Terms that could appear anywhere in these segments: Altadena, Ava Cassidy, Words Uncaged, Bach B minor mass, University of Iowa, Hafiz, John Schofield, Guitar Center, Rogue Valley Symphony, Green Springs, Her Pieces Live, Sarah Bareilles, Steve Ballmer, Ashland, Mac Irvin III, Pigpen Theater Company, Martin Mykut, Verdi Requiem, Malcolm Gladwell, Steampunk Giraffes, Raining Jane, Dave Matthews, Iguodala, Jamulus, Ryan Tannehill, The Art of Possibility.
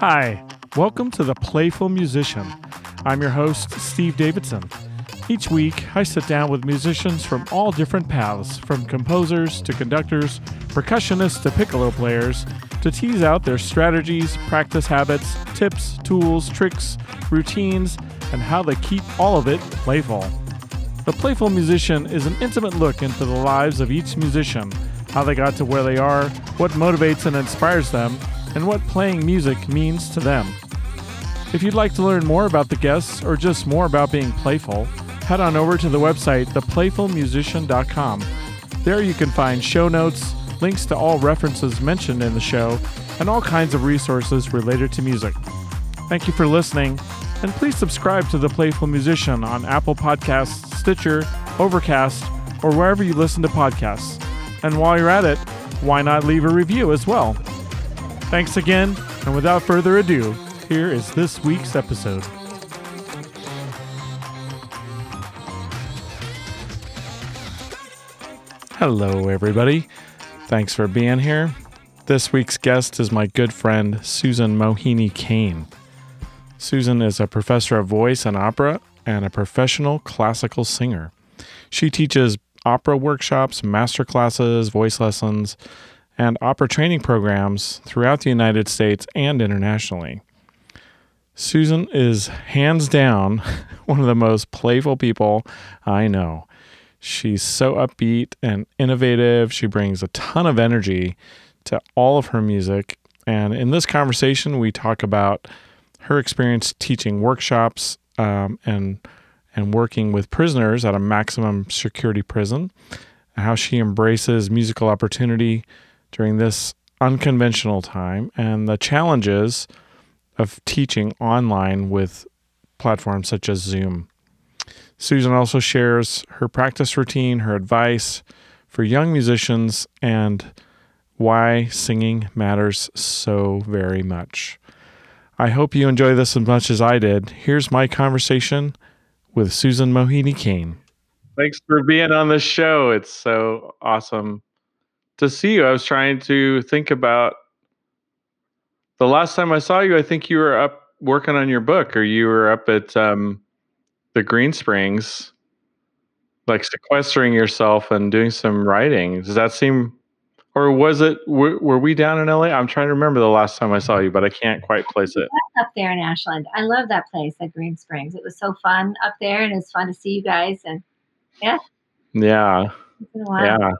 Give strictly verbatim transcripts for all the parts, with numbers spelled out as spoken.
Hi, welcome to The Playful Musician. I'm your host, Steve Davidson. Each week, I sit down with musicians from all different paths, from composers to conductors, percussionists to piccolo players, to tease out their strategies, practice habits, tips, tools, tricks, routines, and how they keep all of it playful. The Playful Musician is an intimate look into the lives of each musician, how they got to where they are, what motivates and inspires them, and what playing music means to them. If you'd like to learn more about the guests or just more about being playful, head on over to the website, the playful musician dot com. There you can find show notes, links to all references mentioned in the show, and all kinds of resources related to music. Thank you for listening, and please subscribe to The Playful Musician on Apple Podcasts, Stitcher, Overcast, or wherever you listen to podcasts. And while you're at it, why not leave a review as well? Thanks again, and without further ado, here is this week's episode. Hello, everybody. Thanks for being here. This week's guest is my good friend, Susan Mohini Kane. Susan is a professor of voice and opera and a professional classical singer. She teaches opera workshops, master classes, voice lessons, and opera training programs throughout the United States and internationally. Susan is hands down one of the most playful people I know. She's so upbeat and innovative. She brings a ton of energy to all of her music. And in this conversation, we talk about her experience teaching workshops um, and and working with prisoners at a maximum security prison, how she embraces musical opportunity during this unconventional time, and the challenges of teaching online with platforms such as Zoom. Susan also shares her practice routine, her advice for young musicians, and why singing matters so very much. I hope you enjoy this as much as I did. Here's my conversation with Susan Mohini Kane. Thanks for being on the show. It's so awesome to see you. I was trying to think about the last time I saw you. I think you were up working on your book, or you were up at... Um, the Green Springs, like sequestering yourself and doing some writing. Does that seem, or was it, were, were we down in L A? I'm trying to remember the last time I saw you, but I can't quite place it. Up there in Ashland. I love that place at Green Springs. It was so fun up there, and it's fun to see you guys. And yeah. Yeah. It's been a while. Yeah.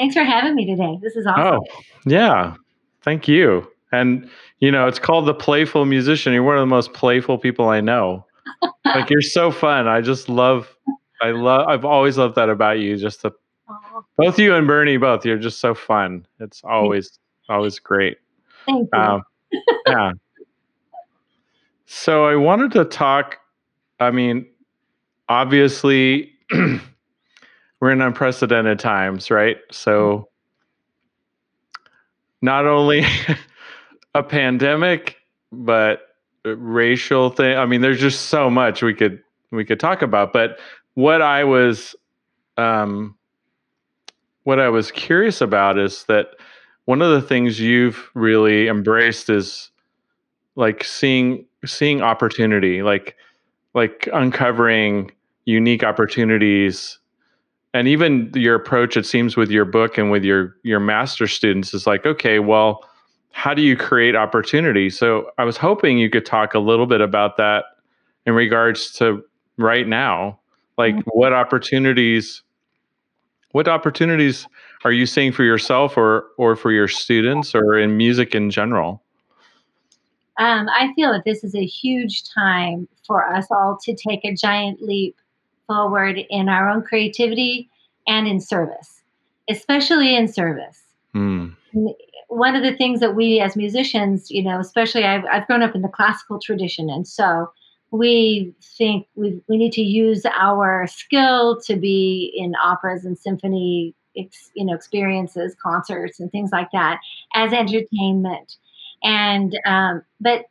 Thanks for having me today. This is awesome. Oh, yeah. Thank you. And you know, it's called The Playful Musician. You're one of the most playful people I know. Like, you're so fun. I just love, I love, I've always loved that about you. Just the, Aww. Both you and Bernie, both, you're just so fun. It's always, always great. Thank you. Um, yeah. So I wanted to talk, I mean, obviously we're in unprecedented times, right? So not only a pandemic, but racial thing. I mean, there's just so much we could we could talk about. But what I was, um, what I was curious about is that one of the things you've really embraced is like seeing seeing opportunity, like like uncovering unique opportunities, and even your approach, it seems, with your book and with your your master's students is like, okay, well, how do you create opportunity? So I was hoping you could talk a little bit about that in regards to right now. Like, mm-hmm. what opportunities, what opportunities are you seeing for yourself or, or for your students or in music in general? Um, I feel that this is a huge time for us all to take a giant leap forward in our own creativity and in service, especially in service. Mm. And, one of the things that we as musicians, you know, especially I've, I've grown up in the classical tradition. And so we think we we need to use our skill to be in operas and symphony, ex, you know, experiences, concerts and things like that as entertainment. And, um, but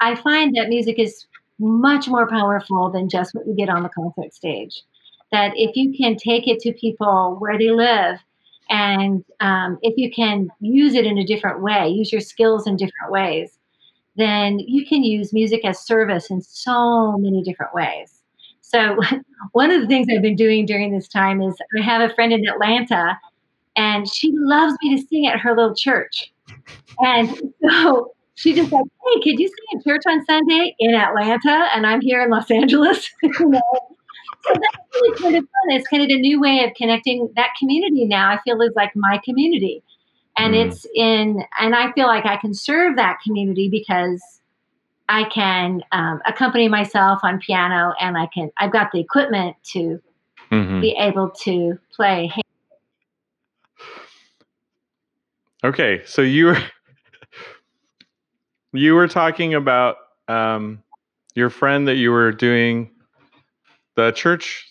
I find that music is much more powerful than just what we get on the concert stage. That if you can take it to people where they live, and um, if you can use it in a different way, use your skills in different ways, then you can use music as service in so many different ways. So one of the things I've been doing during this time is I have a friend in Atlanta, and she loves me to sing at her little church. And so she just said, hey, could you sing at church on Sunday in Atlanta? And I'm here in Los Angeles. You know? So that's really kind of fun. It's kind of a new way of connecting. That community now I feel is like my community. And mm. it's in, and I feel like I can serve that community because I can um, accompany myself on piano, and I can, I've got the equipment to mm-hmm. be able to play. Okay. So you were, you were talking about um, your friend that you were doing the church,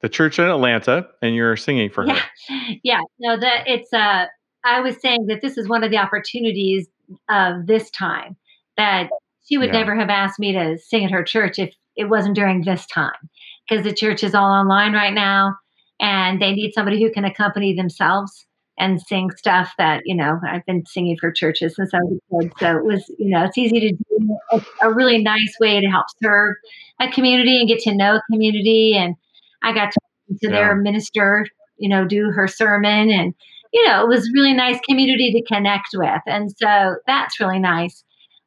the church in Atlanta, and you're singing for her. Yeah. yeah. No, that it's uh, I was saying that this is one of the opportunities of this time, that she would yeah. never have asked me to sing at her church if it wasn't during this time, because the church is all online right now and they need somebody who can accompany themselves and sing stuff that, you know, I've been singing for churches since I was a kid. So it was, you know, it's easy to do. It's a really nice way to help serve a community and get to know a community. And I got to listen to yeah. their minister, you know, do her sermon, and, you know, it was really nice community to connect with. And so that's really nice.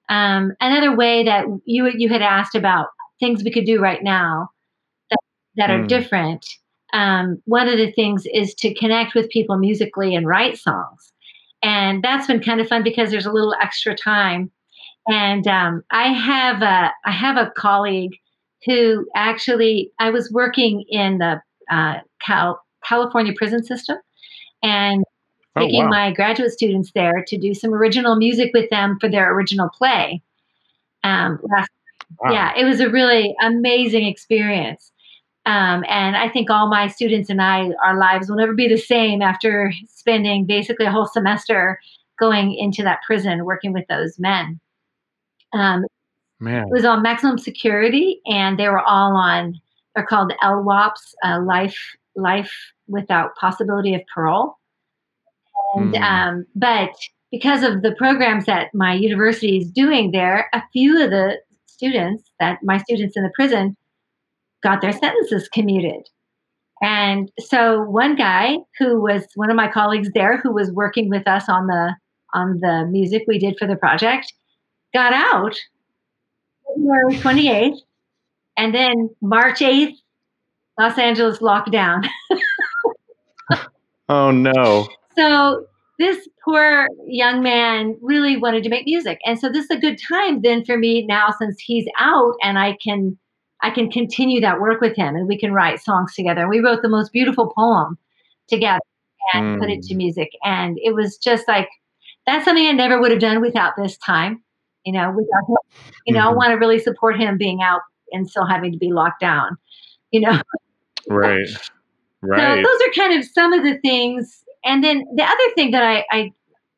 Um, another way that you you had asked about things we could do right now that, that mm. are different. Um, one of the things is to connect with people musically and write songs. And that's been kind of fun because there's a little extra time. And um, I have a, I have a colleague who actually, I was working in the uh, Cal, California prison system and taking oh, wow. my graduate students there to do some original music with them for their original play. Um, last, wow. Yeah, it was a really amazing experience. Um, and I think all my students and I, our lives will never be the same after spending basically a whole semester going into that prison, working with those men. Um, Man. It was on maximum security, and they were all on, they're called L W O Ps, uh, life, life without possibility of parole. And, mm. um, but because of the programs that my university is doing there, a few of the students that my students in the prison got their sentences commuted. And so one guy who was one of my colleagues there, who was working with us on the, on the music we did for the project, got out February twenty-eighth, and then March eighth, Los Angeles lockdown. Oh no. So this poor young man really wanted to make music. And so this is a good time then for me now, since he's out, and I can, I can continue that work with him, and we can write songs together. We wrote the most beautiful poem together and mm. put it to music. And it was just like, that's something I never would have done without this time. You know, without him, you know, mm-hmm. I want to really support him being out and still having to be locked down, you know? Right. Right. So those are kind of some of the things. And then the other thing that I, I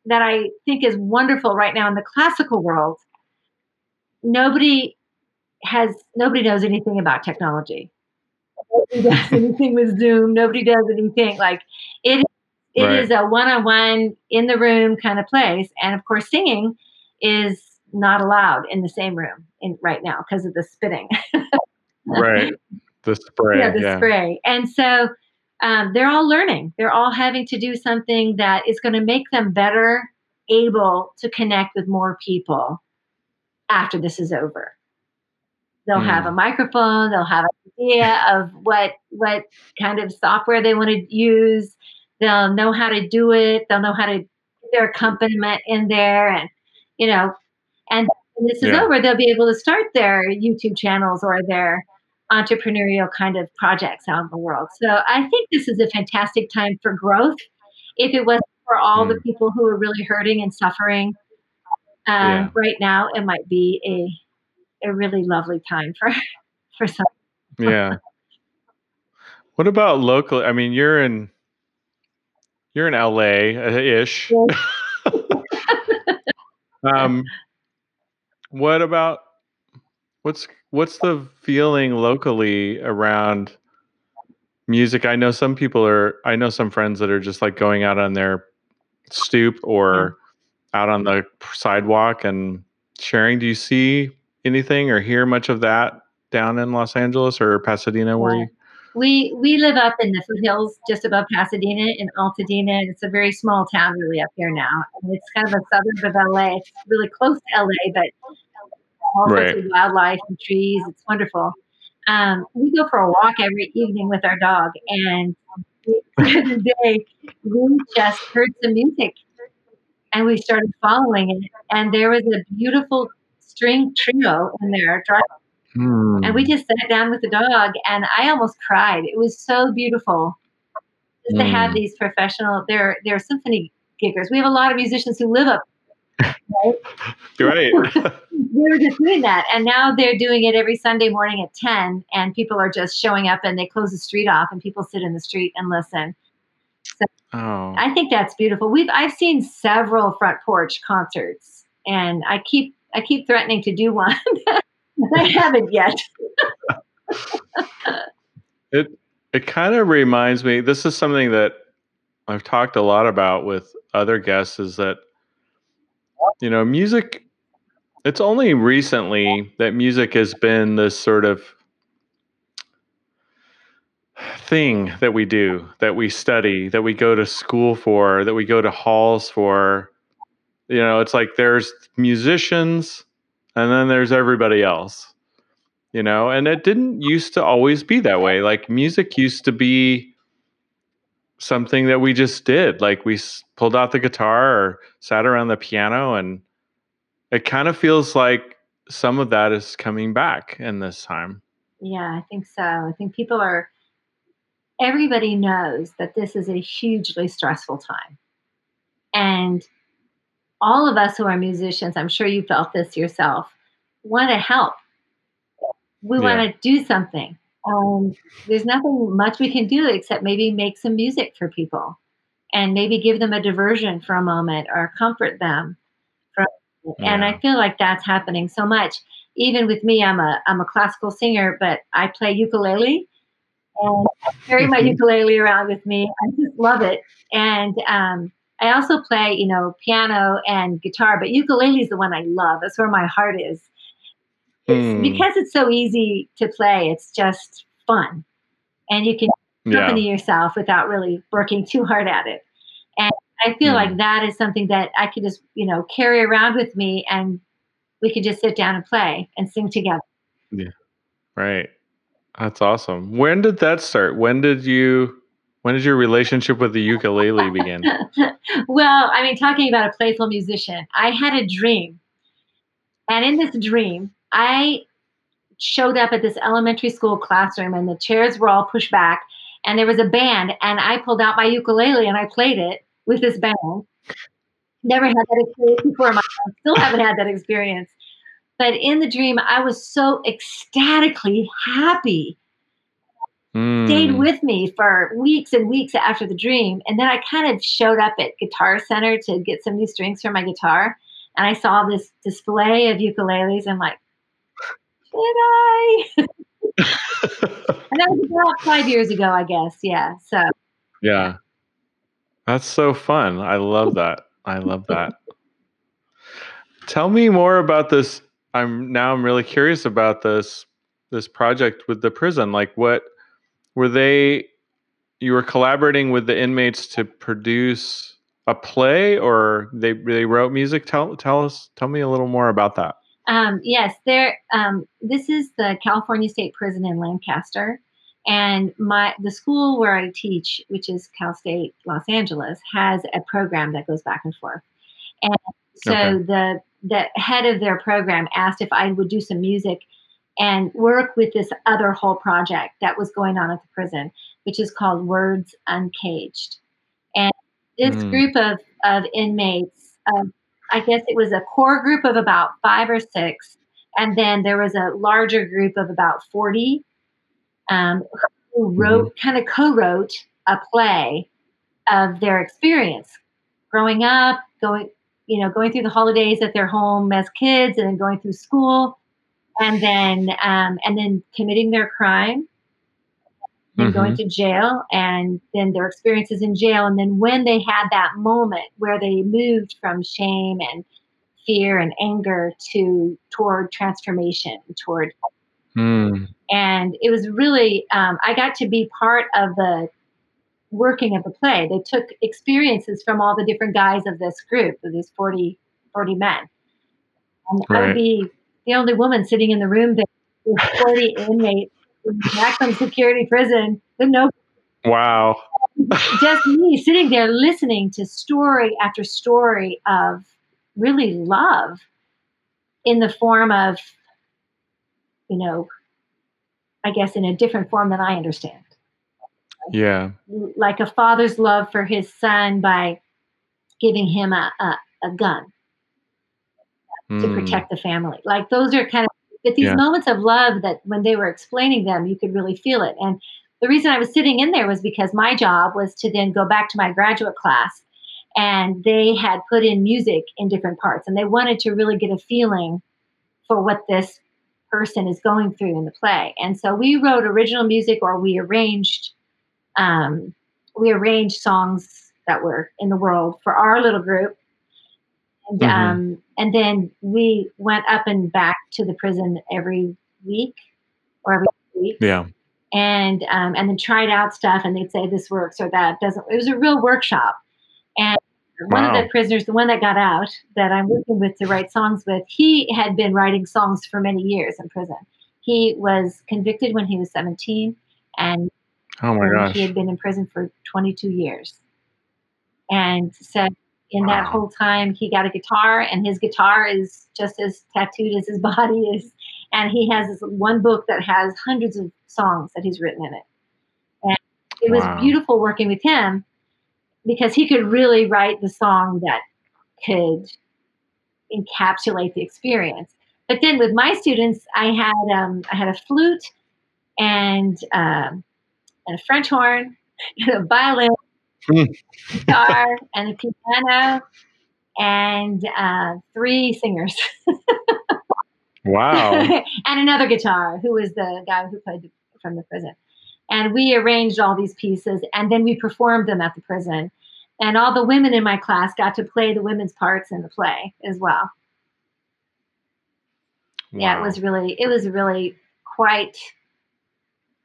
that I think is wonderful right now in the classical world, nobody has nobody knows anything about technology. Nobody does anything with Zoom. Nobody does anything like it. It right. is a one-on-one in the room kind of place, and of course, singing is not allowed in the same room in, right now because of the spitting. Right, the spray. Yeah, the yeah. spray, and so. Um, they're all learning. They're all having to do something that is going to make them better able to connect with more people after this is over. They'll mm. have a microphone. They'll have an idea of what what kind of software they want to use. They'll know how to do it. They'll know how to get their accompaniment in there. And, you know, and when this is yeah. over, they'll be able to start their YouTube channels or their entrepreneurial kind of projects out in the world. So I think this is a fantastic time for growth. If it wasn't for all mm. the people who are really hurting and suffering um, yeah. right now, it might be a a really lovely time for for some. Yeah. What about local? I mean, you're in you're in L A-ish. Yeah. um, what about What's what's the feeling locally around music? I know some people are, I know some friends that are just like going out on their stoop or out on the sidewalk and sharing? Do you see anything or hear much of that down in Los Angeles or Pasadena? Where yeah. you? We we live up in the foothills just above Pasadena in Altadena. It's a very small town really up there now. And it's kind of a suburb of L A. It's really close to L A, but all sorts of wildlife and trees. It's wonderful. Um, we go for a walk every evening with our dog, and the day we just heard some music, and we started following it. And there was a beautiful string trio in there, mm. and we just sat down with the dog, and I almost cried. It was so beautiful just mm. to have these professional. They're they're symphony giggers. We have a lot of musicians who live up. Right. Right. They were just doing that, and now they're doing it every Sunday morning at ten, and people are just showing up, and they close the street off, and people sit in the street and listen. So oh. I think that's beautiful. We've I've seen several front porch concerts, and I keep I keep threatening to do one. I haven't yet. it it kind of reminds me. This is something that I've talked a lot about with other guests. Is that you know, music, it's only recently that music has been this sort of thing that we do, that we study, that we go to school for, that we go to halls for. You know, it's like there's musicians and then there's everybody else, you know, and it didn't used to always be that way. Like music used to be something that we just did, like we s- pulled out the guitar or sat around the piano, and it kind of feels like some of that is coming back in this time. Yeah, I think so. I think people are, everybody knows that this is a hugely stressful time. And all of us who are musicians, I'm sure you felt this yourself, want to help. We yeah. want to do something. Um, there's nothing much we can do except maybe make some music for people and maybe give them a diversion for a moment or comfort them. From, yeah. And I feel like that's happening so much. Even with me, I'm a, I'm a classical singer, but I play ukulele and I carry my ukulele around with me. I just love it. And, um, I also play, you know, piano and guitar, but ukulele is the one I love. That's where my heart is. It's because it's so easy to play, it's just fun. And you can accompany yeah. yourself without really working too hard at it. And I feel mm. like that is something that I could just, you know, carry around with me, and we could just sit down and play and sing together. Yeah. Right. That's awesome. When did that start? When did you when did your relationship with the ukulele begin? Well, I mean, talking about a playful musician, I had a dream. And in this dream, I showed up at this elementary school classroom, and the chairs were all pushed back, and there was a band, and I pulled out my ukulele and I played it with this band. Never had that experience before in my life. Still haven't had that experience. But in the dream, I was so ecstatically happy. Mm. Stayed with me for weeks and weeks after the dream. And then I kind of showed up at Guitar Center to get some new strings for my guitar. And I saw this display of ukuleles. I'm like, did I? And that was about five years ago, I guess. Yeah. So. Yeah. That's so fun. I love that. I love that. Tell me more about this. I'm now I'm really curious about this, this project with the prison. Like what were they, you were collaborating with the inmates to produce a play, or they they wrote music? Tell tell us, tell me a little more about that. Um, yes, there. Um, this is the California State Prison in Lancaster, and my the school where I teach, which is Cal State Los Angeles, has a program that goes back and forth. And so okay. the the head of their program asked if I would do some music and work with this other whole project that was going on at the prison, which is called Words Uncaged. And this mm. group of, of inmates, um, I guess it was a core group of about five or six. And then there was a larger group of about forty um, who wrote, mm. kind of co-wrote a play of their experience growing up, going, you know, going through the holidays at their home as kids, and then going through school, and then, um, and then committing their crime. And mm-hmm. going to jail, and then their experiences in jail, and then when they had that moment where they moved from shame and fear and anger to toward transformation, toward mm. And it was really, um, I got to be part of the working of the play. They took experiences from all the different guys of this group, of these forty, forty men. And right. I would be the only woman sitting in the room there with forty inmates in maximum security prison with no. Wow. Just me sitting there listening to story after story of really love in the form of, you know, I guess in a different form than I understand. Yeah. Like a father's love for his son by giving him a, a, a gun mm. to protect the family. Like those are kind of, but these yeah. moments of love that when they were explaining them, you could really feel it. And the reason I was sitting in there was because my job was to then go back to my graduate class, and they had put in music in different parts, and they wanted to really get a feeling for what this person is going through in the play. And so we wrote original music, or we arranged, um, we arranged songs that were in the world for our little group. And, mm-hmm. um, and then we went up and back to the prison every week or every week. Yeah. And um, and then tried out stuff, and they'd say this works or that doesn't. It was a real workshop. And one wow. of the prisoners, the one that got out that I'm working with to write songs with, he had been writing songs for many years in prison. He was convicted when he was seventeen, and oh my gosh. He had been in prison for twenty-two years. And so in wow. that whole time, he got a guitar, and his guitar is just as tattooed as his body is. And he has this one book that has hundreds of songs that he's written in it. And it was wow. beautiful working with him, because he could really write the song that could encapsulate the experience. But then with my students, I had um, I had a flute and, um, and a French horn, and a violin, a guitar, and a piano, and uh, three singers. Wow. And another guitar, who was the guy who played the, from the prison. And we arranged all these pieces, and then we performed them at the prison. And all the women in my class got to play the women's parts in the play as well. Wow. Yeah, it was really, it was really quite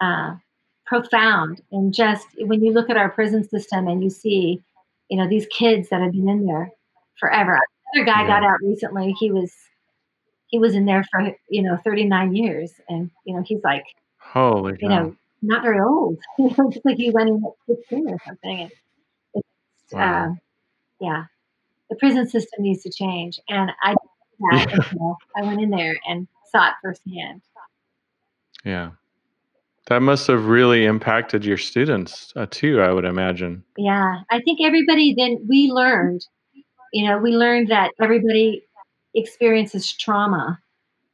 uh, profound. And just when you look at our prison system and you see, you know, these kids that have been in there forever. Another guy yeah. got out recently. He was... He was in there for, you know, thirty-nine years. And, you know, he's like, holy God. You know, not very old. Just like he went in at fifteen or something. And it's, wow. uh, yeah. The prison system needs to change. And I did that yeah. you know, I went in there and saw it firsthand. Yeah. That must have really impacted your students uh, too, I would imagine. Yeah. I think everybody then, we learned, you know, we learned that everybody experiences trauma,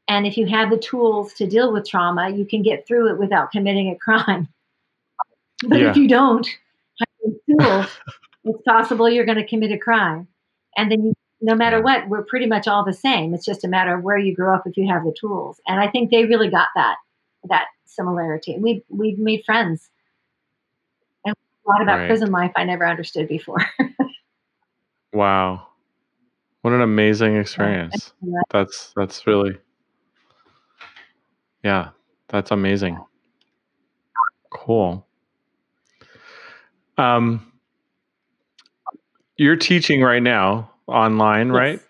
and if you have the tools to deal with trauma, you can get through it without committing a crime. But yeah. if you don't have the tools, it's possible you're going to commit a crime, and then you, no matter yeah. what, we're pretty much all the same. It's just a matter of where you grew up if you have the tools. And I think they really got that that similarity. We we've made friends, and a lot about right. prison life I never understood before. Wow. What an amazing experience. That's, that's really, yeah, that's amazing. Cool. Um, you're teaching right now online, yes. right?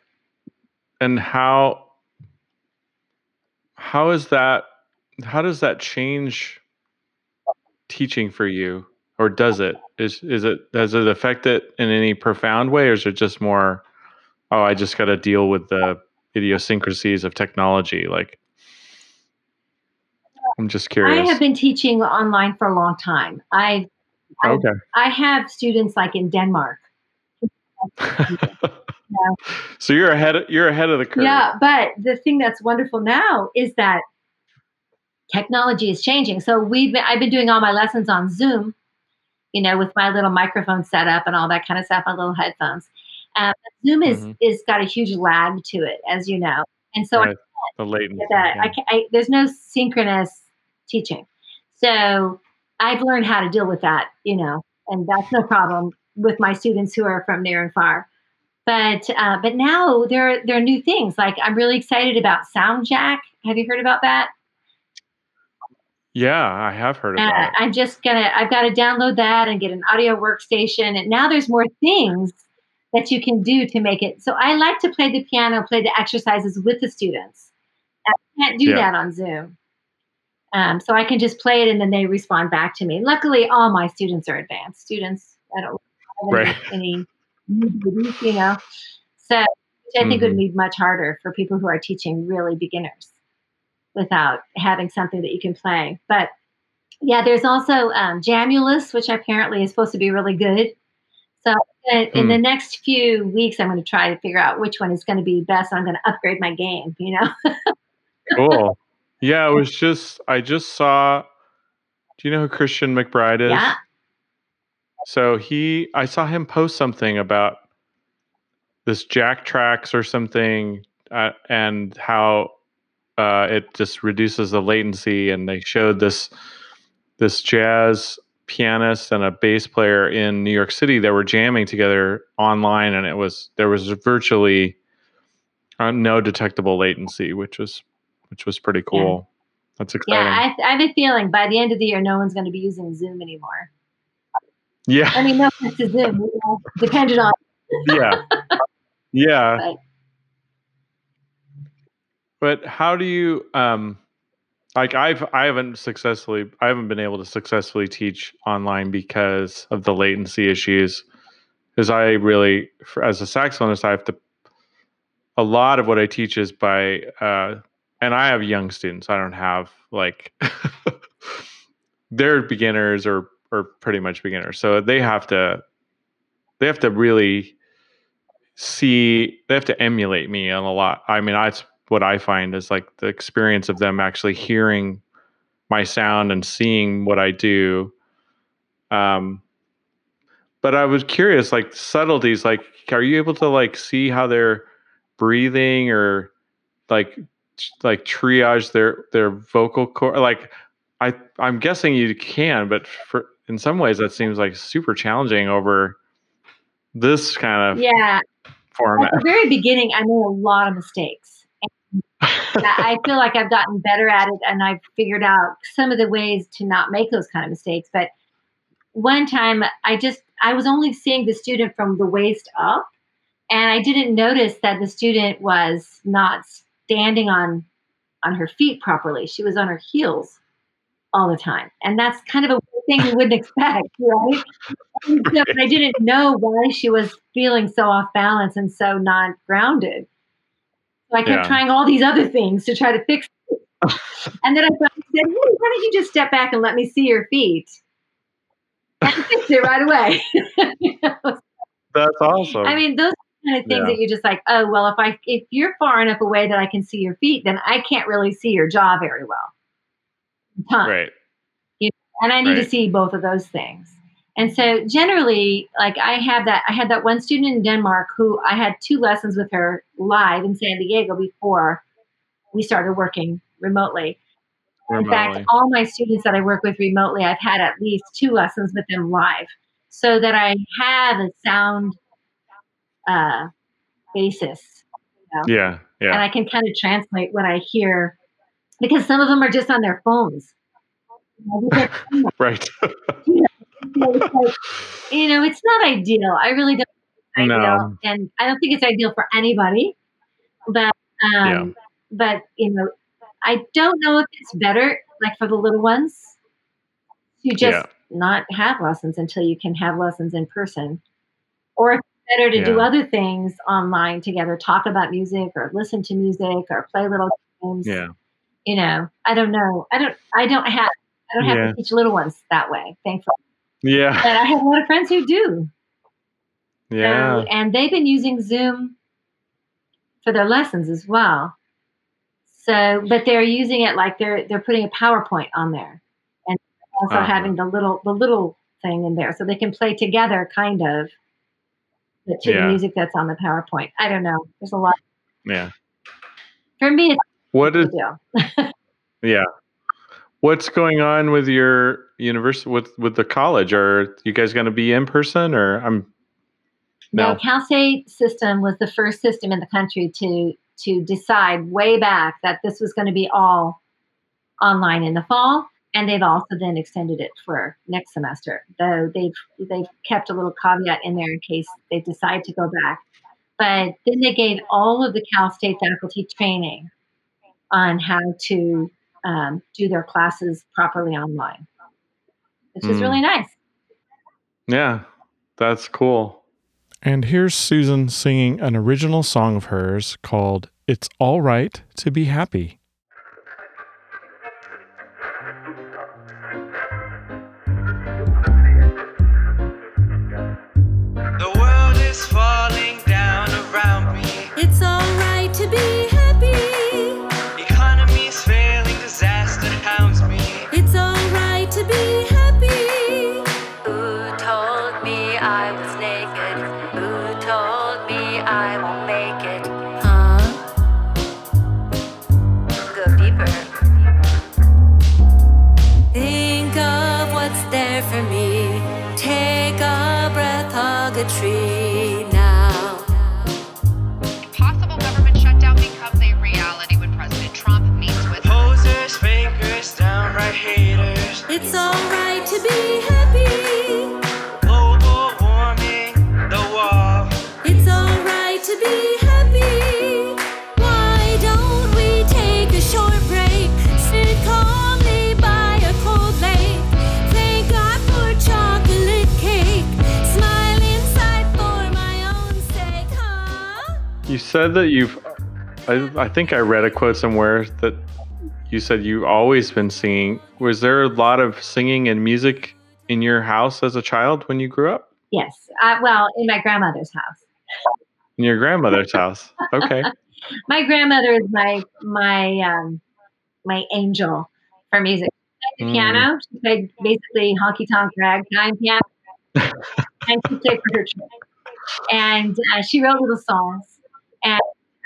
And how, how is that, how does that change teaching for you? Or does it, is, is it, does it affect it in any profound way, or is it just more, oh, I just got to deal with the idiosyncrasies of technology? Like, I'm just curious. I have been teaching online for a long time. I've, okay. I, I have students like in Denmark. yeah. So you're ahead of, you're ahead of the curve. Yeah, but the thing that's wonderful now is that technology is changing. So we've been, I've been doing all my lessons on Zoom, you know, with my little microphone set up and all that kind of stuff, my little headphones. Um, Zoom is, mm-hmm. is got a huge lag to it, as you know. And so right. I can't the latency, that. Yeah. I can't, I, there's no synchronous teaching. So I've learned how to deal with that, you know, and that's no problem with my students who are from near and far. But uh, but now there are, there are new things. Like, I'm really excited about SoundJack. Have you heard about that? Yeah, I have heard about uh, it. I'm just gonna, I've got to download that and get an audio workstation. And now there's more things that you can do to make it. So I like to play the piano, play the exercises with the students. I can't do yeah. that on Zoom. Um, so I can just play it and then they respond back to me. Luckily, all my students are advanced students. I don't really have any, right. you know. So I think mm-hmm. would be much harder for people who are teaching really beginners without having something that you can play. But yeah, there's also um, Jamulus, which apparently is supposed to be really good. So in mm. the next few weeks, I'm going to try to figure out which one is going to be best. I'm going to upgrade my game, you know? Cool. Yeah, it was just, I just saw, do you know who Christian McBride is? Yeah. So he, I saw him post something about this Jack Tracks or something uh, and how uh, it just reduces the latency. And they showed this this jazz pianist and a bass player in New York City that were jamming together online. And it was, there was virtually uh, no detectable latency, which was which was pretty cool. Yeah. That's exciting. Yeah, I, I have a feeling by the end of the year, no one's going to be using Zoom anymore. Yeah. I mean, no offense to Zoom. We all depended on it. Yeah. Yeah. But, but how do you, um, like I've, I haven't successfully, I haven't been able to successfully teach online because of the latency issues. Because I really, for, as a saxophonist, I have to, a lot of what I teach is by, uh, and I have young students. I don't have like they're beginners or or pretty much beginners. So they have to they have to really see. They have to emulate me on a lot. I mean, that's what I find is like the experience of them actually hearing my sound and seeing what I do. Um, but I was curious, like subtleties. Like, are you able to like see how they're breathing or like? like triage their, their vocal cord. Like I, I'm guessing you can, but for, in some ways that seems like super challenging over this kind of yeah. format. At the very beginning, I made a lot of mistakes. And I feel like I've gotten better at it and I've figured out some of the ways to not make those kind of mistakes. But one time I just, I was only seeing the student from the waist up and I didn't notice that the student was not standing on, on her feet properly. She was on her heels all the time. And that's kind of a thing we wouldn't expect, right? And so I didn't know why she was feeling so off balance and so not grounded. So I kept yeah. trying all these other things to try to fix it. And then I said, hey, why don't you just step back and let me see your feet? And fix it right away. You know? That's awesome. I mean, those kind of things yeah. that you're just like, oh, well, if I if you're far enough away that I can see your feet, then I can't really see your jaw very well. Huh. Right. You know? And I need right. to see both of those things. And so generally, like I have that, I had that one student in Denmark who I had two lessons with her live in San Diego before we started working remotely. remotely. In fact, all my students that I work with remotely, I've had at least two lessons with them live so that I have a sound uh, basis. You know? Yeah. Yeah. And I can kind of translate what I hear because some of them are just on their phones. You know, right. You know, it's like, you know, it's not ideal. I really don't think it's no. ideal. And I don't think it's ideal for anybody, but, um, yeah. but, you know, I don't know if it's better, like for the little ones to just yeah. not have lessons until you can have lessons in person or if better to yeah. do other things online together, talk about music or listen to music or play little games. Yeah. You know, I don't know. I don't, I don't have, I don't have yeah. to teach little ones that way. Thankfully. Yeah. But I have a lot of friends who do. Yeah. Um, and they've been using Zoom for their lessons as well. So, but they're using it like they're, they're putting a PowerPoint on there and also uh-huh. having the little, the little thing in there so they can play together kind of. To yeah. the music that's on the PowerPoint. I don't know. There's a lot. Yeah. For me, it's what is yeah. What's going on with your university with, with the college? Are you guys going to be in person or I'm No. Now, Cal State system was the first system in the country to to decide way back that this was going to be all online in the fall. And they've also then extended it for next semester, though they've they've kept a little caveat in there in case they decide to go back. But then they gave all of the Cal State faculty training on how to um, do their classes properly online, which is mm. really nice. Yeah, that's cool. And here's Susan singing an original song of hers called "It's All Right to Be Happy." Tree now. If possible government shutdown becomes a reality when President Trump meets with posers, fingers, downright haters. It's all right to be happy. Global warming, the wall. It's all right to be happy. Why don't we take a short break? Sit calmly by a cold lake. Thank God for chocolate cake. You said that you've, I, I think I read a quote somewhere that you said you've always been singing. Was there a lot of singing and music in your house as a child when you grew up? Yes. Uh, well, in my grandmother's house. In your grandmother's house. Okay. My grandmother is my my um, my angel for music. She played the mm. piano. She played basically honky-tonk ragtime piano. And she played for her children. And uh, she wrote little songs. And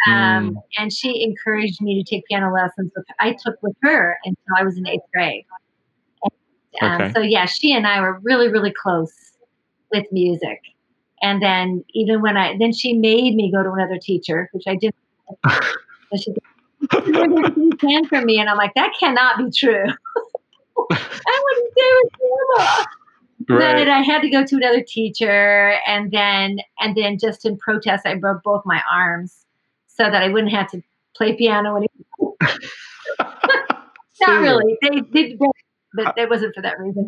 um, mm. and she encouraged me to take piano lessons with her. I took with her until I was in eighth grade. And, um, okay. So yeah, she and I were really, really close with music. And then even when I then she made me go to another teacher, which I didn't. So she planned for me, and I'm like, that cannot be true. I wouldn't stay with you. Right. But I had to go to another teacher, and then and then just in protest, I broke both my arms so that I wouldn't have to play piano anymore. Not really. They did, but it wasn't for that reason.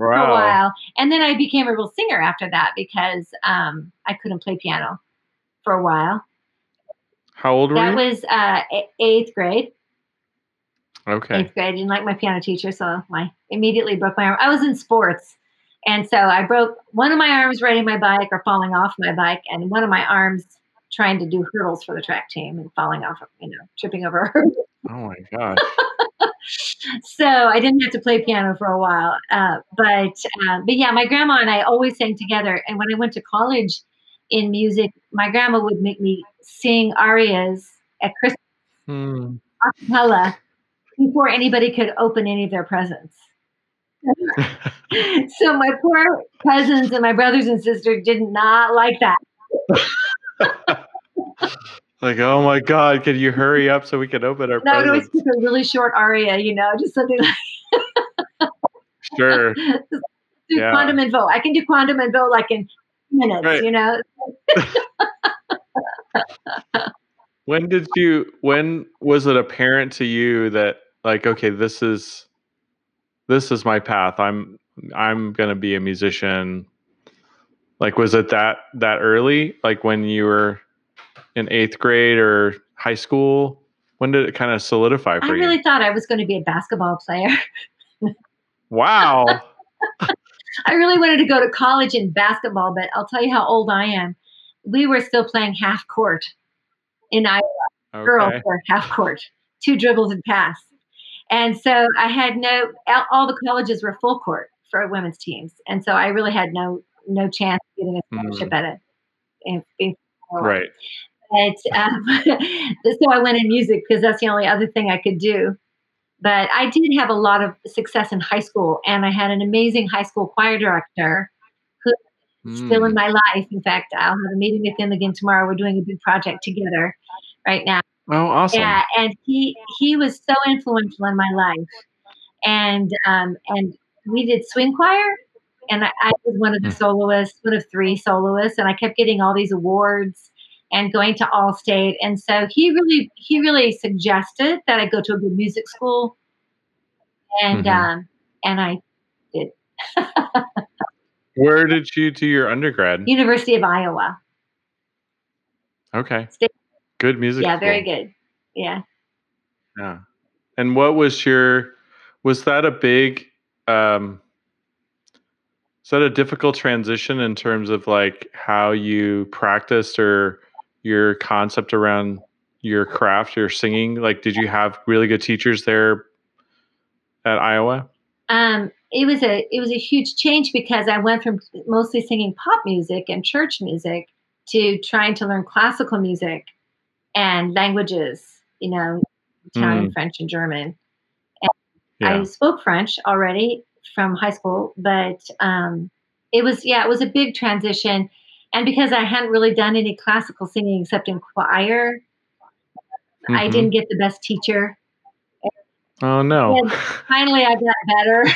Wow. For a while, and then I became a real singer after that because um, I couldn't play piano for a while. How old were that you? That was uh, eighth grade. Okay. Eighth grade. I didn't like my piano teacher, so I immediately broke my arm. I was in sports, and so I broke one of my arms riding my bike or falling off my bike, and one of my arms trying to do hurdles for the track team and falling off, you know, tripping over a hurdle. Oh, my God. So I didn't have to play piano for a while. Uh, but, uh, but, yeah, my grandma and I always sang together. And when I went to college in music, my grandma would make me sing arias at Christmas, hmm. a cappella, before anybody could open any of their presents. So my poor cousins and my brothers and sisters did not like that. Like, oh my God, could you hurry up so we could open our no, presents? I always took a really short aria, you know, just something like sure. Do yeah. Quantum and Vo. I can do Quantum and Vo like in minutes, right. You know. When did you, when was it apparent to you that like, okay, this is, this is my path. I'm, I'm going to be a musician. Like, was it that, that early? Like when you were in eighth grade or high school, when did it kind of solidify for you? I really you? thought I was going to be a basketball player. Wow. I really wanted to go to college in basketball, but I'll tell you how old I am. We were still playing half court. In Iowa, okay. Girls were half court, two dribbles and pass. And so I had no, all the colleges were full court for women's teams. And so I really had no no chance of getting a scholarship mm. at it. In, in right. But, um, so I went in music because that's the only other thing I could do. But I did have a lot of success in high school. And I had an amazing high school choir director who mm. still in my life. In fact, I'll have a meeting with him again tomorrow. We're doing a big project together right now. Oh, awesome. Yeah, and he he was so influential in my life. And um, and we did swing choir, and I, I was one of the mm. soloists, one of three soloists, and I kept getting all these awards and going to Allstate. And so he really he really suggested that I go to a good music school, and mm-hmm. um, and I did. Where did you do your undergrad? University of Iowa. Okay. State. Good music. Yeah, school. Very good. Yeah. Yeah. And what was your, was that a big, um, was that a difficult transition in terms of like how you practiced or your concept around your craft, your singing? Like, did you have really good teachers there at Iowa? Um, it was a, it was a huge change because I went from mostly singing pop music and church music to trying to learn classical music and languages, you know, Italian, mm. French, and German. And yeah. I spoke French already from high school, but um, it was, yeah, it was a big transition. And because I hadn't really done any classical singing except in choir, mm-hmm. I didn't get the best teacher. Oh, no. And finally, I got better.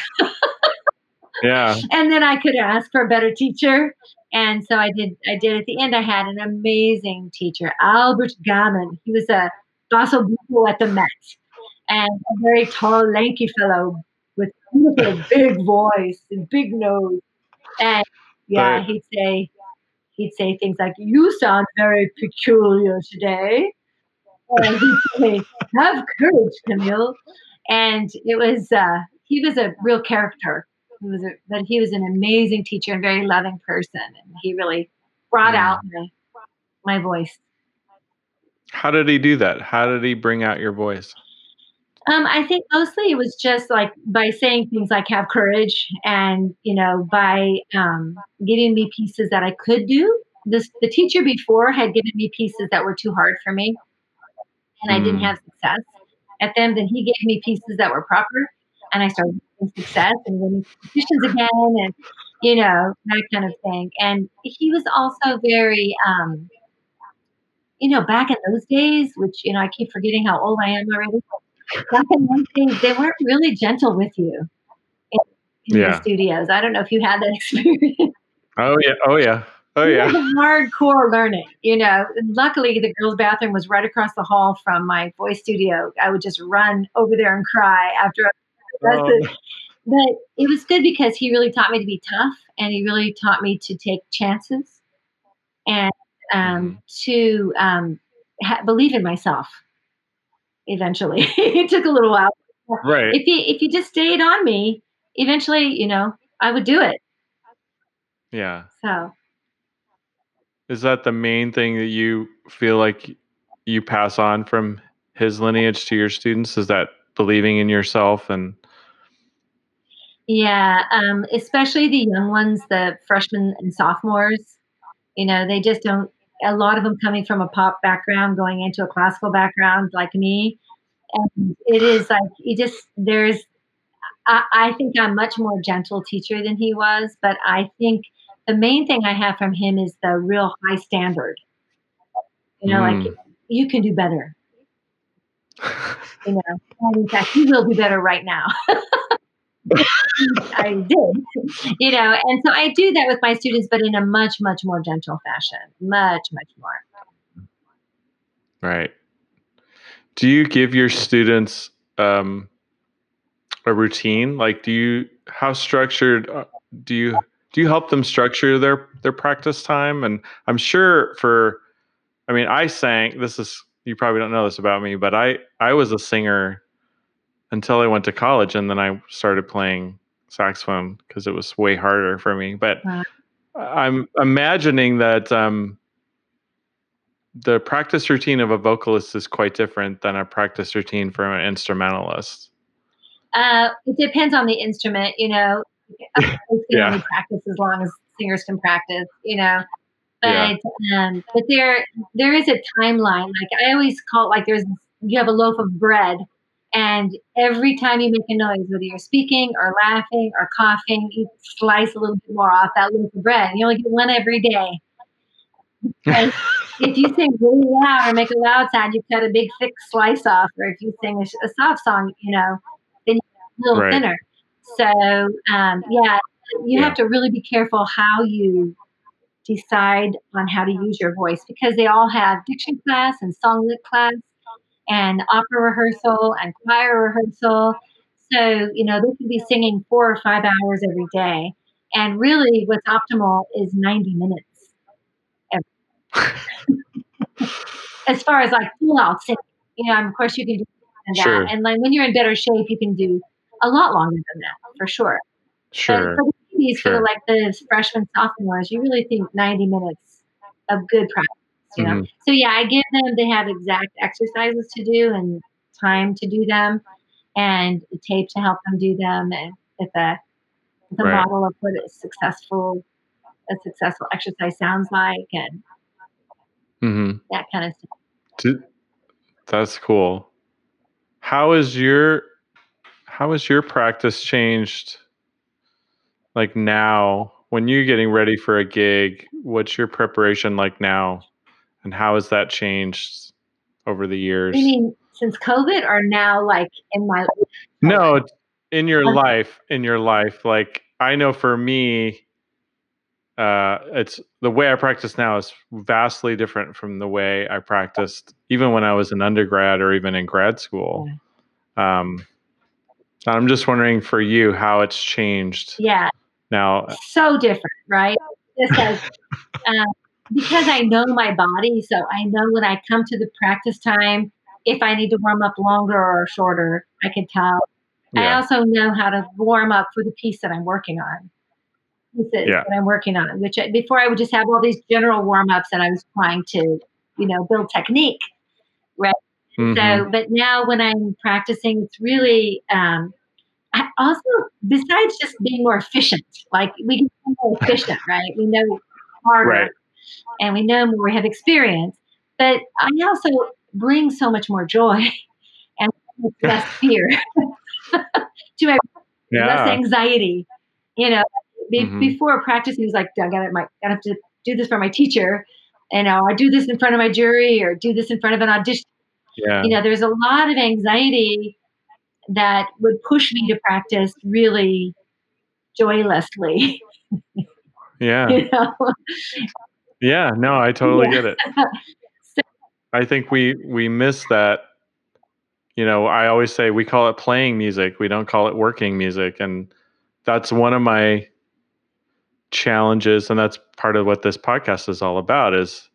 Yeah. And then I could ask for a better teacher. And so I did, I did. At the end, I had an amazing teacher, Albert Gammon. He was a basso buffo at the Met and a very tall, lanky fellow with a big voice and big nose. And yeah, right. he'd say, he'd say things like, "You sound very peculiar today." And he'd say, "Have courage, Camille." And it was, uh, he was a real character. He was a, but he was an amazing teacher and very loving person. And he really brought yeah. out my, my voice. How did he do that? How did he bring out your voice? Um, I think mostly it was just like by saying things like "have courage" and, you know, by um, giving me pieces that I could do. This, the teacher before had given me pieces that were too hard for me, and mm. I didn't have success at them. Then he gave me pieces that were proper, and I started success and winning competitions again, and you know, that kind of thing. And he was also very, um, you know, back in those days, which, you know, I keep forgetting how old I am already. Back in those days, they weren't really gentle with you in, in yeah. the studios. I don't know if you had that experience. Oh yeah, oh yeah, oh yeah. It was hardcore learning, you know. And luckily, the girls' bathroom was right across the hall from my voice studio. I would just run over there and cry after. I Um, but it was good because he really taught me to be tough, and he really taught me to take chances and um, to um, ha- believe in myself. Eventually, it took a little while. Right. If he if he just stayed on me, eventually, you know, I would do it. Yeah. So, is that the main thing that you feel like you pass on from his lineage to your students? Is that believing in yourself? And yeah, um, especially the young ones, the freshmen and sophomores, you know, they just don't, a lot of them coming from a pop background, going into a classical background like me. And it is like, you just, there's, I, I think I'm much more gentle teacher than he was, but I think the main thing I have from him is the real high standard. You know, mm. like you can do better. You know, and in fact, you will be better right now. I did, you know, and so I do that with my students, but in a much, much more gentle fashion, much, much more. Right. Do you give your students um, a routine? Like, do you, how structured do you, do you help them structure their, their practice time? And I'm sure for, I mean, I sang, this is, you probably don't know this about me, but I, I was a singer until I went to college, and then I started playing saxophone because it was way harder for me. But wow. I'm imagining that um, the practice routine of a vocalist is quite different than a practice routine for an instrumentalist. Uh, it depends on the instrument, you know. I yeah. practice as long as singers can practice, you know. But yeah. um, but there there is a timeline. Like I always call it, like there's you have a loaf of bread, And every time you make a noise, whether you're speaking or laughing or coughing, you slice a little bit more off that loaf of bread. You only get one every day. And if you sing really loud or make a loud sound, you cut a big, thick slice off. Or if you sing a, a soft song, you know, then you're a little right. thinner. So, um, yeah, you yeah. have to really be careful how you decide on how to use your voice, because they all have diction class and song lit class and opera rehearsal and choir rehearsal. So, you know, they can be singing four or five hours every day. And really what's optimal is ninety minutes. As far as like full out singing, you know, of course you can do that. Sure. And like when you're in better shape, you can do a lot longer than that for sure. Sure. But for the babies, sure. for like the freshman, sophomores, you really think ninety minutes of good practice, you know? Mm-hmm. So yeah, I give them, they have exact exercises to do and time to do them and the tape to help them do them. And if the, the right. model of what a successful, a successful exercise sounds like and, Mm-hmm. that kind of stuff. That's cool. How is your how has your practice changed? Like now, when you're getting ready for a gig, what's your preparation like now, and how has that changed over the years? You mean since COVID, or now, like in my life? No, in your okay. life, in your life. Like I know for me. Uh, it's the way I practice now is vastly different from the way I practiced even when I was an undergrad or even in grad school. Yeah. Um, I'm just wondering for you how it's changed. Yeah. Now, so different, right? Because, um, because I know my body, so I know when I come to the practice time, if I need to warm up longer or shorter, I can tell. Yeah. I also know how to warm up for the piece that I'm working on. This is yeah. what I'm working on, which I, before I would just have all these general warm-ups and I was trying to, you know, build technique, right? Mm-hmm. So, but now when I'm practicing, it's really, um, I also, besides just being more efficient, like we can be more efficient, right? We know harder right. and we know more, we have experience, but I also bring so much more joy and less fear to my, yeah. less anxiety, you know. Mm-hmm. Before practicing, it was like, I gotta, my, gotta have to do this for my teacher, and uh, I do this in front of my jury, or do this in front of an audition. Yeah. You know, there's a lot of anxiety that would push me to practice really joylessly. Yeah. You know? Yeah. No, I totally yeah. get it. so, I think we we miss that. You know, I always say we call it playing music. We don't call it working music, and that's one of my challenges, and that's part of what this podcast is all about, is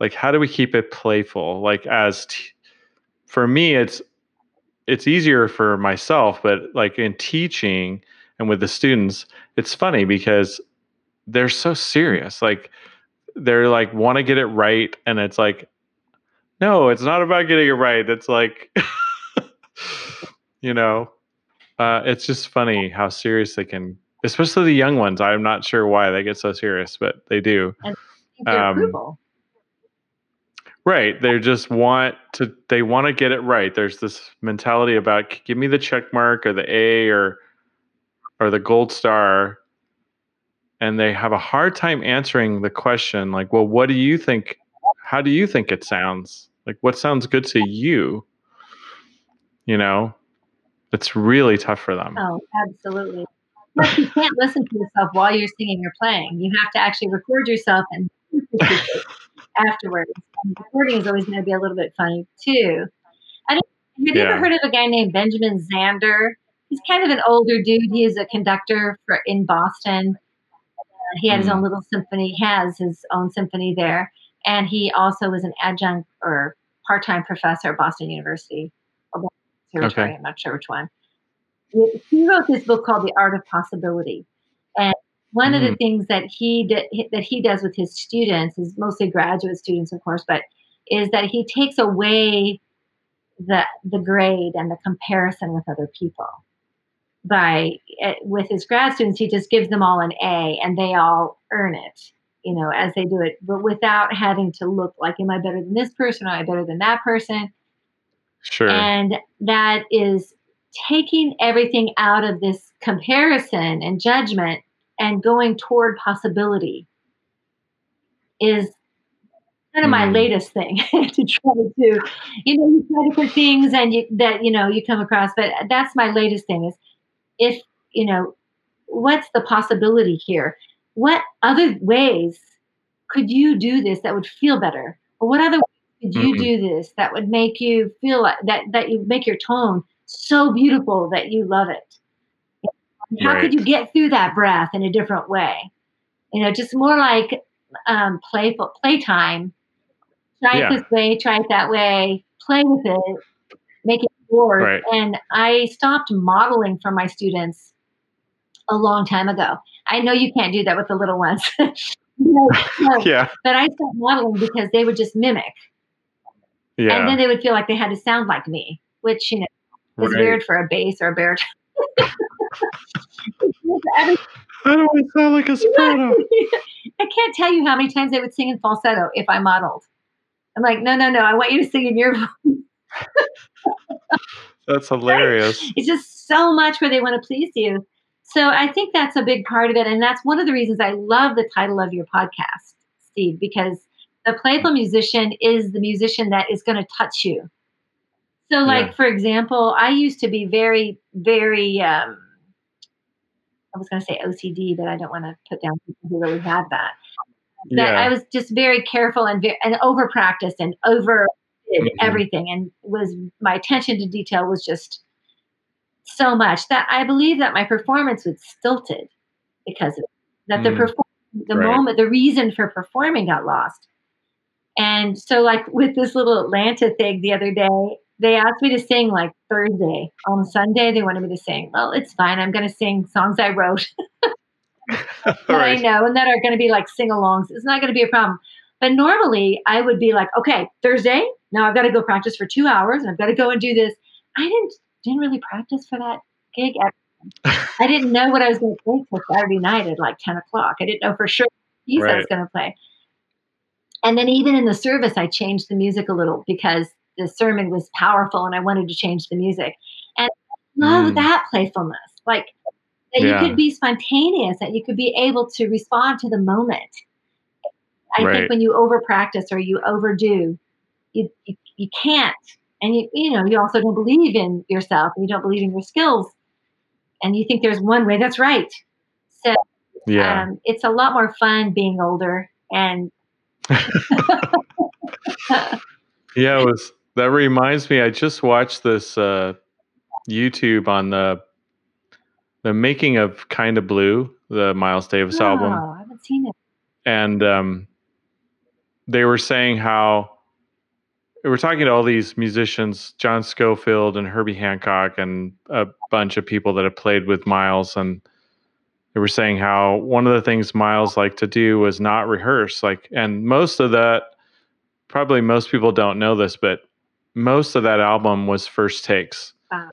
like, how do we keep it playful? Like as t- for me, it's it's easier for myself, but like in teaching and with the students, it's funny because they're so serious. Like they're like want to get it right, and it's like, no, it's not about getting it right. It's like you know, uh, it's just funny how serious they can. Especially the young ones. I'm not sure why they get so serious, but they do. And um, approval. Right. They just want to, they want to get it right. There's this mentality about give me the check mark or the A or, or the gold star. And they have a hard time answering the question. Like, well, what do you think? How do you think it sounds? Like, what sounds good to you? You know, it's really tough for them. Oh, absolutely. But you can't listen to yourself while you're singing or playing. You have to actually record yourself and afterwards. And recording is always going to be a little bit funny too. I don't, have you yeah. ever heard of a guy named Benjamin Zander? He's kind of an older dude. He is a conductor for in Boston. Uh, he had mm. his own little symphony. He has his own symphony there, and he also was an adjunct or part-time professor at Boston University. Or Boston University okay. I'm not sure which one. He wrote this book called The Art of Possibility, and one mm-hmm. of the things that he de- that he does with his students is mostly graduate students, of course, but is that he takes away the the grade and the comparison with other people. By uh, with his grad students, he just gives them all an A, and they all earn it, you know, as they do it, but without having to look like, am I better than this person? Or am I better than that person? Sure. And that is taking everything out of this comparison and judgment and going toward possibility is kind of mm. my latest thing to try to do. You know, you try different things and you, that, you know, you come across, but that's my latest thing is if, you know, what's the possibility here? What other ways could you do this that would feel better? Or what other ways could you mm-hmm. do this that would make you feel like that, that you make your tone so beautiful that you love it? And how right. could you get through that breath in a different way? You know, just more like um, playful playtime. Try yeah. it this way, try it that way, play with it, make it yours. Right. And I stopped modeling for my students a long time ago. I know you can't do that with the little ones. you know, so, yeah. But I stopped modeling because they would just mimic. Yeah. And then they would feel like they had to sound like me, which, you know, right. is weird for a bass or a baritone. I don't want to sound like a soprano. I can't tell you how many times they would sing in falsetto if I modeled. I'm like, no, no, no. I want you to sing in your voice. That's hilarious. Right? It's just so much where they want to please you. So I think that's a big part of it. And that's one of the reasons I love the title of your podcast, Steve, because the playful musician is the musician that is going to touch you. So like, yeah. for example, I used to be very, very, um, I was going to say O C D, but I don't want to put down people who really have that. But yeah. I was just very careful and, very, and over-practiced and over did mm-hmm. everything. And was my attention to detail was just so much that I believe that my performance was stilted because of that mm, the perform- the right. moment, the reason for performing got lost. And so like with this little Atlanta thing the other day, they asked me to sing like Thursday. On Sunday, they wanted me to sing. Well, it's fine. I'm going to sing songs I wrote that right. I know and that are going to be like sing-alongs. It's not going to be a problem. But normally I would be like, okay, Thursday, now I've got to go practice for two hours and I've got to go and do this. I didn't didn't really practice for that gig. I didn't know what I was going to play for Saturday night at like ten o'clock. I didn't know for sure what piece right. I was going to play. And then even in the service, I changed the music a little because the sermon was powerful and I wanted to change the music. And I love mm. that playfulness, like that yeah. you could be spontaneous, that you could be able to respond to the moment. I right. think when you over practice or you overdo, you, you, you can't. And, you, you know, you also don't believe in yourself and you don't believe in your skills and you think there's one way that's right. So yeah. um, it's a lot more fun being older. And yeah, it was, that reminds me, I just watched this uh, YouTube on the, the making of Kind of Blue, the Miles Davis oh, album. I haven't seen it. And um, they were saying how, we're talking to all these musicians, John Schofield and Herbie Hancock and a bunch of people that have played with Miles. And they were saying how one of the things Miles liked to do was not rehearse. Like, and most of that, probably most people don't know this, but most of that album was first takes. Wow.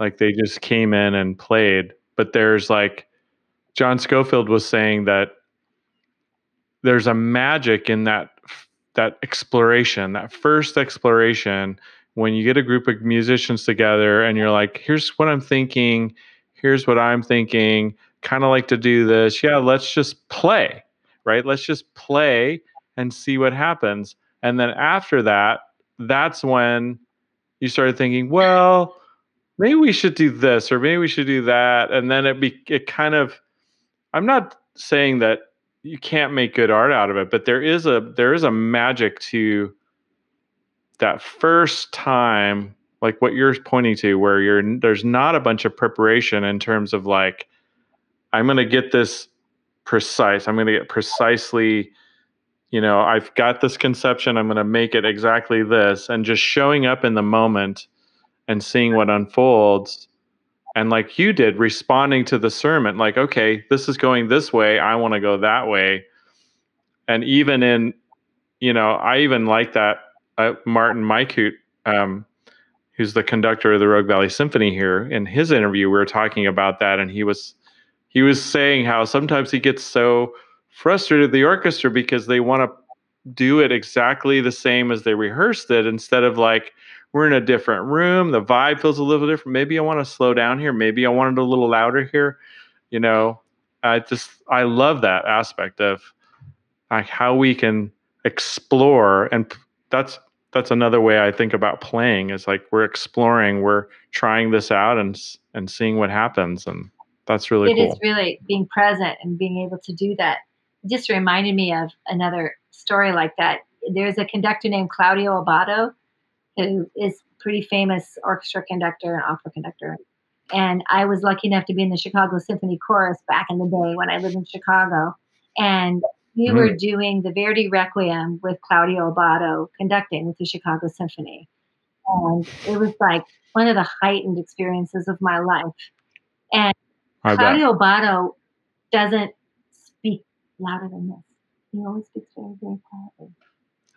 Like they just came in and played. But there's like, John Schofield was saying that there's a magic in that that exploration, that first exploration, when you get a group of musicians together and you're like, here's what I'm thinking. Here's what I'm thinking. Kind of like to do this. Yeah. Let's just play, right? Let's just play and see what happens. And then after that, that's when you started thinking, well, maybe we should do this or maybe we should do that. And then it be, it kind of, I'm not saying that you can't make good art out of it, but there is a, there is a magic to that first time, like what you're pointing to, where you're, there's not a bunch of preparation in terms of like, I'm going to get this precise. I'm going to get precisely, you know, I've got this conception. I'm going to make it exactly this, and just showing up in the moment and seeing what unfolds. And like you did, responding to the sermon, like, okay, this is going this way. I want to go that way. And even in, you know, I even like that uh, Martin Mykut, um, who's the conductor of the Rogue Valley Symphony here, in his interview, we were talking about that. And he was, he was saying how sometimes he gets so frustrated with the orchestra because they want to do it exactly the same as they rehearsed it, instead of like we're in a different room. The vibe feels a little different. Maybe I want to slow down here. Maybe I want it a little louder here. You know, I just, I love that aspect of like how we can explore. And that's, that's another way I think about playing is like, we're exploring, we're trying this out and, and seeing what happens. And that's really it cool. It is really being present and being able to do that. It just reminded me of another story like that. There's a conductor named Claudio Abbado, who is pretty famous orchestra conductor and opera conductor. And I was lucky enough to be in the Chicago Symphony Chorus back in the day when I lived in Chicago. And we mm. were doing the Verdi Requiem with Claudio Abbado conducting with the Chicago Symphony. And it was like one of the heightened experiences of my life. And I Claudio bet. Abbado doesn't speak louder than this. He always speaks very, very quietly.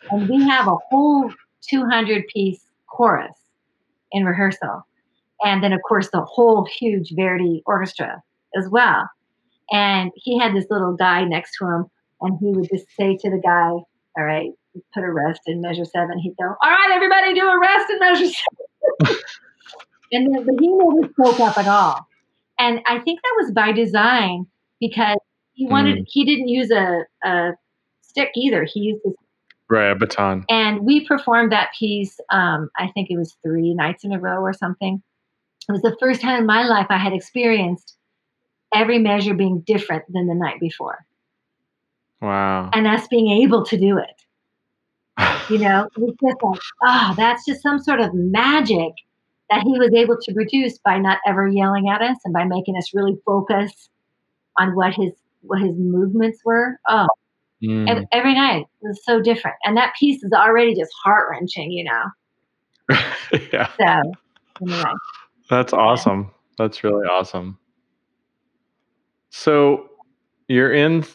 And we have a whole two hundred piece chorus in rehearsal. And then, of course, the whole huge Verdi orchestra as well. And he had this little guy next to him, and he would just say to the guy, all right, put a rest in measure seven. He'd go, all right, everybody do a rest in measure seven. And then, but he never spoke up at all. And I think that was by design because he wanted, mm. he didn't use a, a stick either. He used his Right, a baton. And we performed that piece, um, I think it was three nights in a row or something. It was the first time in my life I had experienced every measure being different than the night before. Wow. And us being able to do it. You know, it was just like, oh, that's just some sort of magic that he was able to produce by not ever yelling at us and by making us really focus on what his what his movements were. Oh. Mm. Every night was so different. And that piece is already just heart-wrenching, you know? Yeah. So, anyway. That's awesome. Yeah. That's really awesome. So you're in,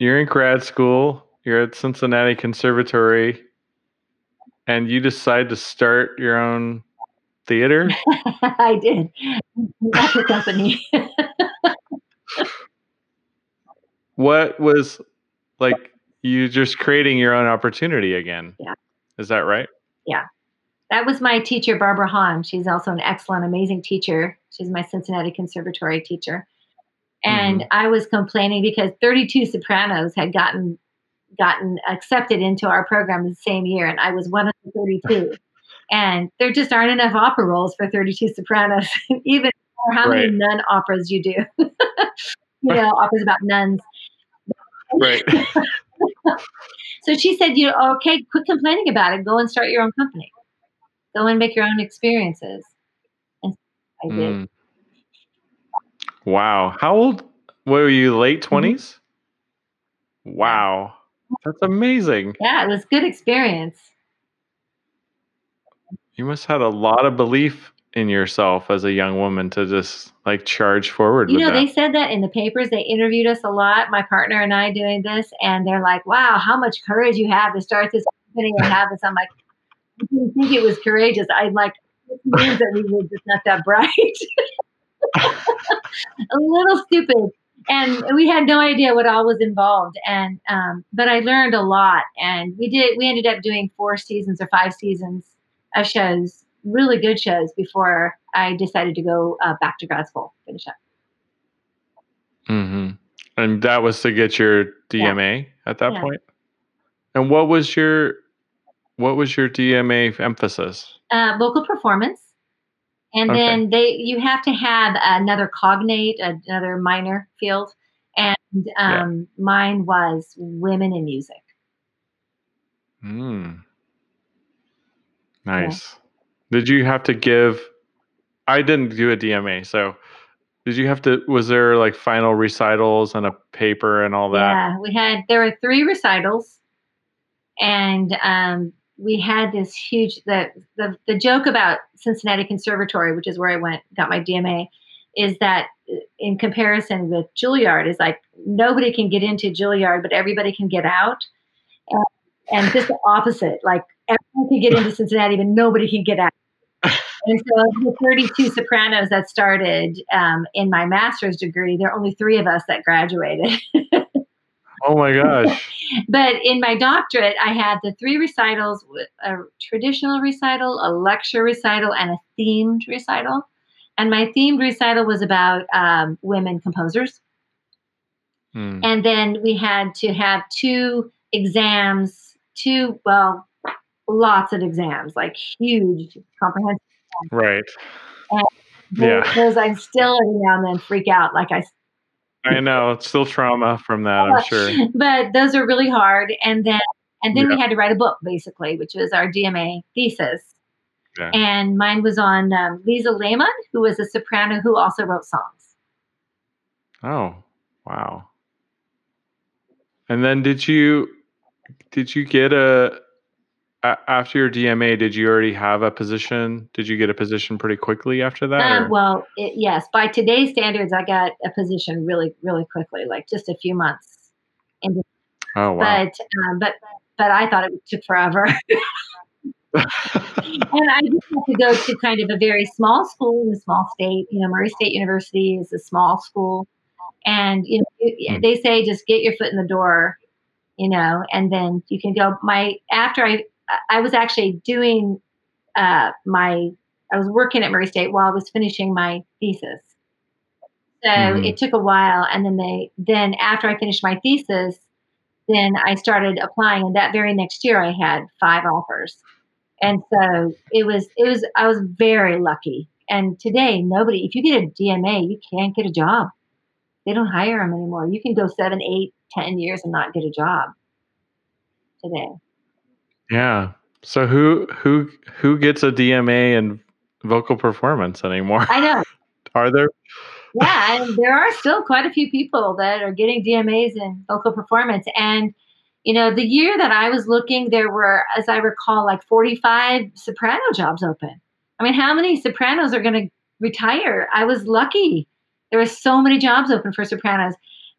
you're in grad school, you're at Cincinnati Conservatory, and you decide to start your own theater? I did. That's a company. What was... Like you just creating your own opportunity again. Yeah. Is that right? Yeah. That was my teacher, Barbara Hahn. She's also an excellent, amazing teacher. She's my Cincinnati Conservatory teacher. And mm-hmm. I was complaining because thirty-two sopranos had gotten gotten accepted into our program the same year. And I was one of the thirty-two. And there just aren't enough opera roles for thirty-two sopranos, even for how right. many nun operas you do. You know, operas about nuns. Right. So she said, you know, okay, quit complaining about it. Go and start your own company. Go and make your own experiences. And I did. Mm. Wow. How old were you? Late twenties? Mm-hmm. Wow. That's amazing. Yeah, it was good experience. You must have had a lot of belief in yourself as a young woman to just like charge forward. You know, they said that in the papers, they interviewed us a lot, my partner and I doing this. And they're like, wow, how much courage you have to start this company and have this. I'm like, I didn't think it was courageous. I like, it means that we were just not that bright. A little stupid. And we had no idea what all was involved. And, um, but I learned a lot, and we did, we ended up doing four seasons or five seasons of shows, really good shows, before I decided to go uh, back to grad school, finish up. Mm-hmm. And that was to get your D M A yeah. at that yeah. point. And what was your, what was your D M A emphasis? Uh, vocal performance. And okay. then they, you have to have another cognate, another minor field. And um, yeah. mine was women in music. Mm. Nice. Yeah. Did you have to give, I didn't do a D M A, so did you have to, was there like final recitals and a paper and all that? Yeah, we had, there were three recitals, and um, we had this huge, the, the the joke about Cincinnati Conservatory, which is where I went, got my D M A, is that in comparison with Juilliard, is like nobody can get into Juilliard, but everybody can get out. And, and just the opposite, like everyone can get into Cincinnati, but nobody can get out. And so of the thirty-two sopranos that started um, in my master's degree, there are only three of us that graduated. Oh my gosh. But in my doctorate, I had the three recitals, a traditional recital, a lecture recital, and a themed recital. And my themed recital was about um, women composers. Hmm. And then we had to have two exams, two, well, lots of exams, like huge, comprehensive exams. Right. And yeah. Because I still every now and then freak out, like I I know. It's still trauma from that, I'm sure. But those are really hard. And then and then yeah. we had to write a book, basically, which was our D M A thesis. Yeah. And mine was on um, Lisa Lehman, who was a soprano who also wrote songs. Oh, wow. And then did you did you get a, a after your D M A, did you already have a position? Did you get a position pretty quickly after that? Um, well, it, yes. By today's standards, I got a position really, really quickly, like just a few months. And, oh, wow. But, um, but, but I thought it took forever. And I just had to go to kind of a very small school in a small state. You know, Murray State University is a small school. And you know, mm. they say just get your foot in the door, you know, and then you can go. My after I I was actually doing uh, my I was working at Murray State while I was finishing my thesis. So mm. it took a while. And then they then after I finished my thesis, then I started applying. And that very next year, I had five offers. And so it was, it was, I was very lucky. And today, nobody, if you get a D M A, you can't get a job. They don't hire them anymore. You can go seven, eight, ten years and not get a job today. Yeah. So who, who, who gets a D M A in vocal performance anymore? I know. Are there? Yeah. And there are still quite a few people that are getting D M As in vocal performance. And you know, the year that I was looking, there were, as I recall, like forty-five soprano jobs open. I mean, how many sopranos are going to retire? I was lucky. There were so many jobs open for sopranos.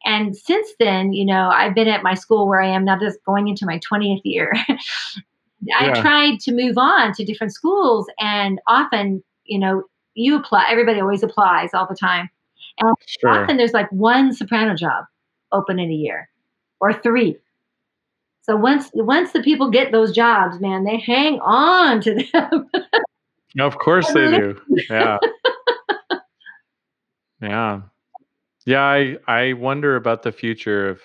And since then, you know, I've been at my school where I am now, this going into my twentieth year. I yeah. tried to move on to different schools. And often, you know, you apply, everybody always applies all the time. And sure. often there's like one soprano job open in a year or three. So once once the people get those jobs, man, they hang on to them. Of course they do. Yeah. Yeah. Yeah, I, I wonder about the future of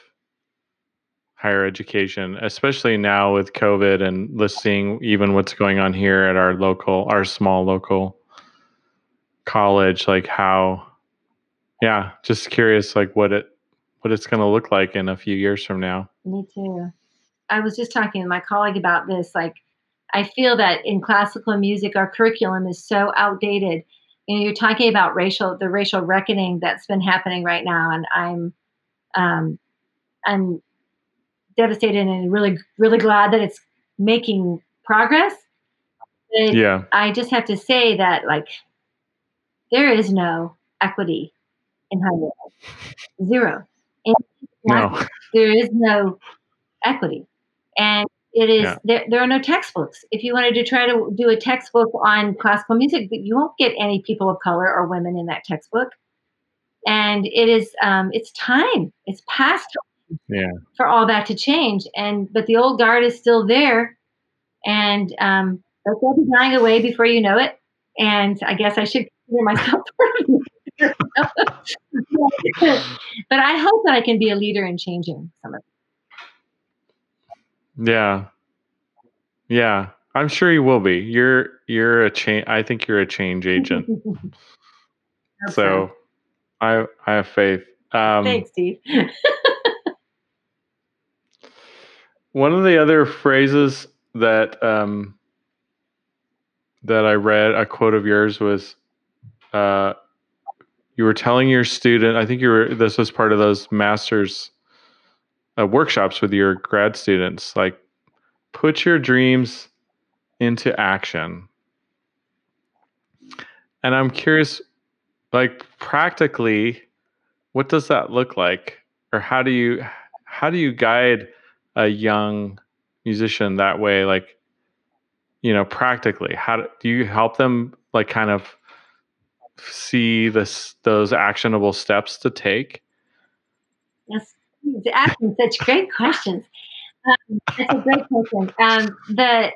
higher education, especially now with COVID and listening even what's going on here at our local, our small local college, like how, yeah, just curious like what it what it's going to look like in a few years from now. Me too. I was just talking to my colleague about this. Like, I feel that in classical music, our curriculum is so outdated. You know, you're talking about racial, the racial reckoning that's been happening right now, and I'm, um, I'm devastated and really, really glad that it's making progress. But yeah, I just have to say that like, there is no equity in higher ed, zero. In no, there is no equity. And it is, yeah. there, there are no textbooks. If you wanted to try to do a textbook on classical music, you won't get any people of color or women in that textbook. And it is, um, it's time, it's past time yeah. for all that to change. And, but the old guard is still there, and um, they'll be dying away before you know it. And I guess I should consider myself part of it. But I hope that I can be a leader in changing some of it. Yeah. Yeah. I'm sure you will be. You're, you're a change. I think you're a change agent. Okay. So I, I have faith. Um, Thanks, Steve. One of the other phrases that, um, that I read, a quote of yours was, uh, you were telling your student, I think you were, this was part of those master's Uh, workshops with your grad students, like put your dreams into action. And I'm curious, like practically, what does that look like? Or how do you, how do you guide a young musician that way? Like, you know, practically, how do, do you help them like kind of see this, those actionable steps to take? Yes. He's asking such great questions. Um, that's a great question. Um, the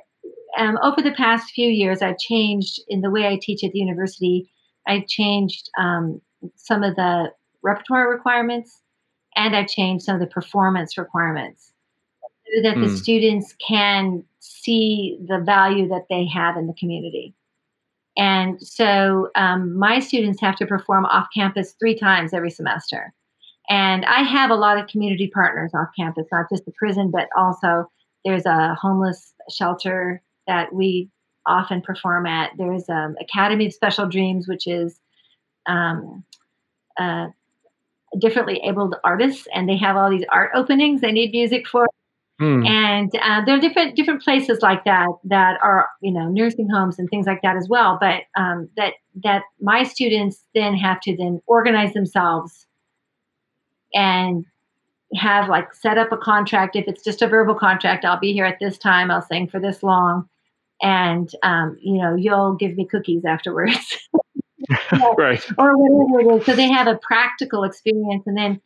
um, over the past few years, I've changed in the way I teach at the university. I've changed um, some of the repertoire requirements, and I've changed some of the performance requirements so that mm. the students can see the value that they have in the community. And so um, my students have to perform off campus three times every semester. And I have a lot of community partners off campus, not just the prison, but also there's a homeless shelter that we often perform at. There's um, Academy of Special Dreams, which is um, uh, differently abled artists, and they have all these art openings they need music for. Mm. And uh, there are different different places like that that are, you know, nursing homes and things like that as well. But um, that that my students then have to then organize themselves and have like set up a contract. If it's just a verbal contract, I'll be here at this time. I'll sing for this long, and um, you know, you'll give me cookies afterwards, so, right? Or whatever it is. So they have a practical experience, and then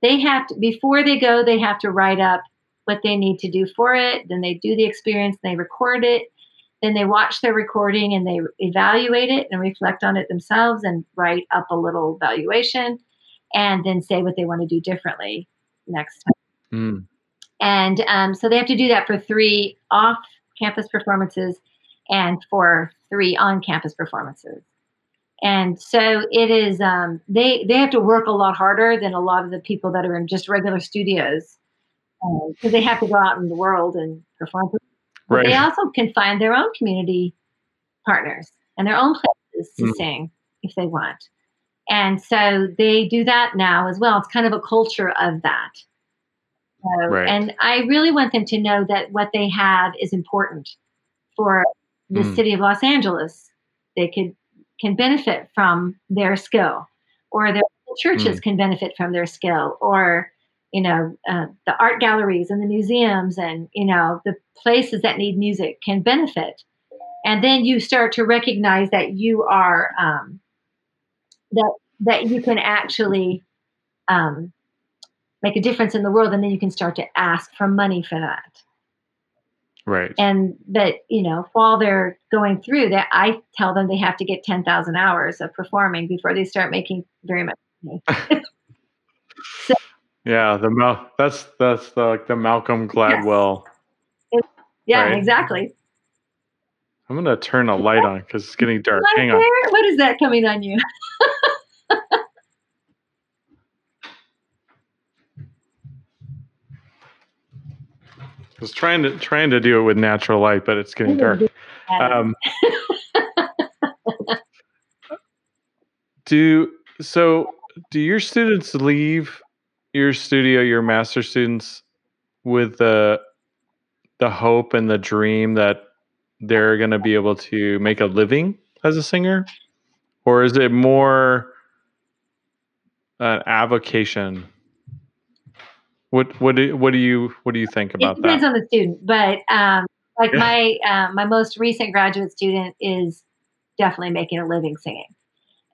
they have to, before they go, they have to write up what they need to do for it. Then they do the experience, they record it, then they watch their recording and they evaluate it and reflect on it themselves and write up a little evaluation and then say what they want to do differently next time. Mm. And um, so they have to do that for three off-campus performances and for three on-campus performances. And so it is, um, they, they have to work a lot harder than a lot of the people that are in just regular studios, because um, they have to go out in the world and perform. But right. They also can find their own community partners and their own places to mm. sing if they want. And so they do that now as well. It's kind of a culture of that. So, right. And I really want them to know that what they have is important for the mm. city of Los Angeles. They could can benefit from their skill, or their churches mm. can benefit from their skill, or you know, uh, the art galleries and the museums and, you know, the places that need music can benefit. And then you start to recognize that you are, um, that, that you can actually um, make a difference in the world. And then you can start to ask for money for that. Right. And that, you know, while they're going through that, I tell them they have to get ten thousand hours of performing before they start making very much money. so, Yeah, the Mal- that's that's the, like the Malcolm Gladwell. Yes. It, yeah, right? Exactly. I'm gonna turn a light on because it's getting dark. Light Hang on. There? What is that coming on you? I was trying to trying to do it with natural light, but it's getting dark. Um, do so? Do your students leave your studio, your master students, with the the hope and the dream that they're going to be able to make a living as a singer? Or is it more an avocation? What what do, what do you what do you think about that? It depends that? on the student, but um, like yeah. my uh, my most recent graduate student is definitely making a living singing,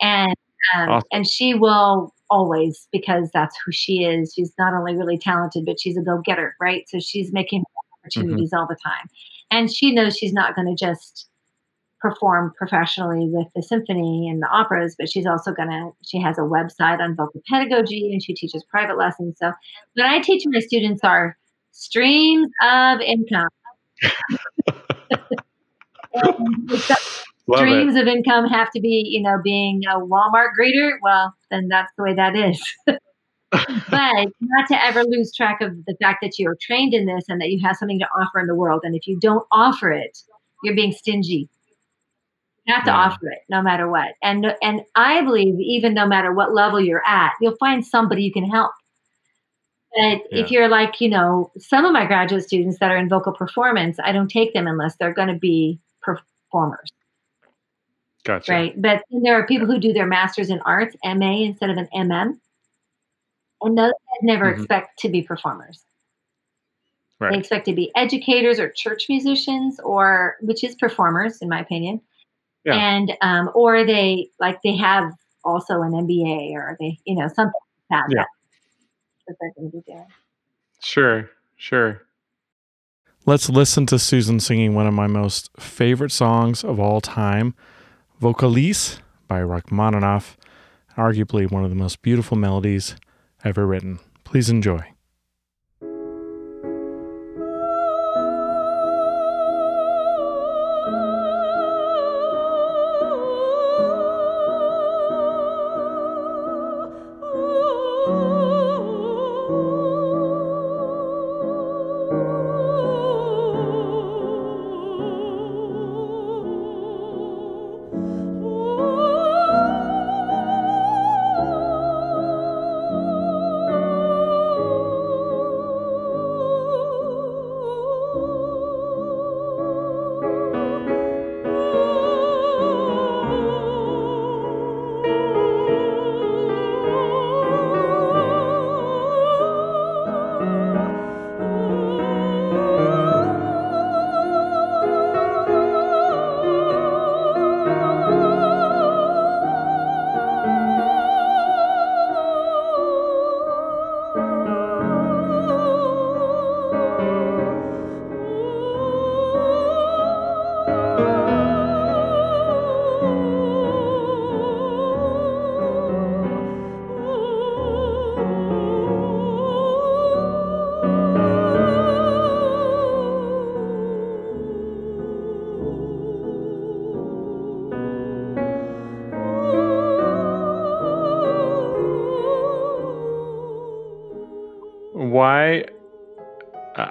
and um, awesome. and she will. Always, because that's who she is. She's not only really talented, but she's a go-getter, right? So she's making opportunities mm-hmm. all the time. And she knows she's not going to just perform professionally with the symphony and the operas, but she's also going to, she has a website on vocal pedagogy and she teaches private lessons. So what I teach my students are streams of income. Love Dreams it. Of income have to be, you know, being a Walmart greeter. Well, then that's the way that is. But not to ever lose track of the fact that you are trained in this and that you have something to offer in the world. And if you don't offer it, you're being stingy. You have to yeah. offer it no matter what. And and I believe even no matter what level you're at, you'll find somebody you can help. But yeah. if you're like, you know, some of my graduate students that are in vocal performance, I don't take them unless they're going to be performers. Gotcha. Right. But then there are people who do their master's in arts, M A instead of an M M. And those never mm-hmm. expect to be performers. Right. They expect to be educators or church musicians, or which is performers, in my opinion. Yeah. And um, or they like they have also an M B A or they, you know, something like that. Yeah. that they're going to be doing. Sure, sure. Let's listen to Susan singing one of my most favorite songs of all time, Vocalise by Rachmaninoff, arguably one of the most beautiful melodies ever written. Please enjoy.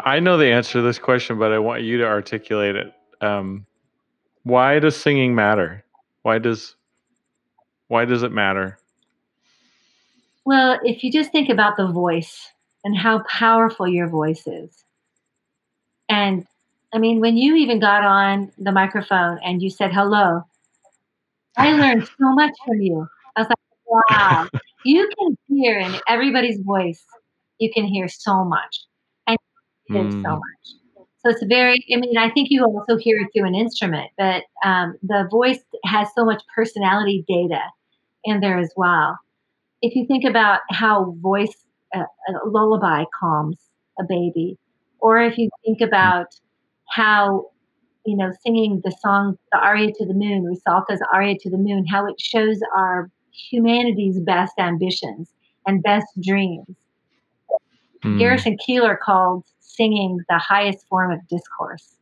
I know the answer to this question, but I want you to articulate it. Um, why does singing matter? Why does why does it matter? Well, if you just think about the voice and how powerful your voice is. And I mean, when you even got on the microphone and you said hello, I learned so much from you. I was like, wow, you can hear in everybody's voice, you can hear so much. Mm. So much. So it's very, I mean, I think you also hear it through an instrument, but um, the voice has so much personality data in there as well. If you think about how voice, uh, a lullaby calms a baby, or if you think about how, you know, singing the song, the Aria to the Moon, Rusalka's Aria to the Moon, how it shows our humanity's best ambitions and best dreams. Mm. Garrison Keillor called singing the highest form of discourse.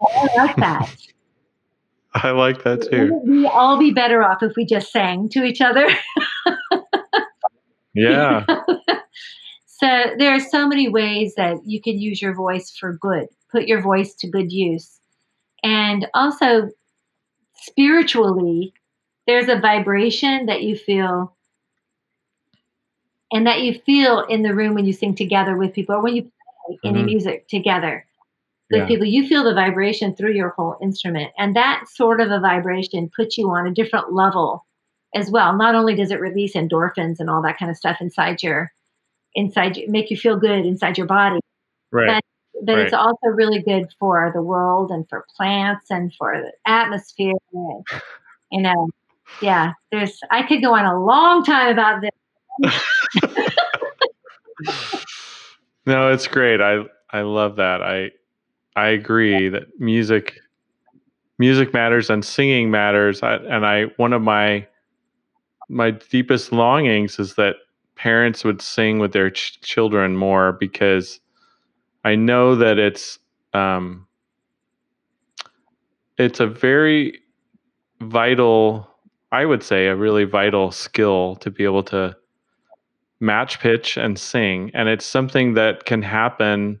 I like that. I like that too. We'd all be better off if we just sang to each other. Yeah. So there are so many ways that you can use your voice for good, put your voice to good use. And also spiritually, there's a vibration that you feel and that you feel in the room when you sing together with people or when you any mm-hmm. music together with yeah. people. You feel the vibration through your whole instrument, and that sort of a vibration puts you on a different level as well. Not only does it release endorphins and all that kind of stuff inside your inside make you feel good inside your body, right but, but right. It's also really good for the world and for plants and for the atmosphere and, you know yeah there's I could go on a long time about this. No, it's great. I I love that. I I agree that music music matters and singing matters. I, and I one of my my deepest longings is that parents would sing with their ch- children more, because I know that it's um, it's a very vital, I would say, a really vital skill to be able to match pitch and sing. And it's something that can happen,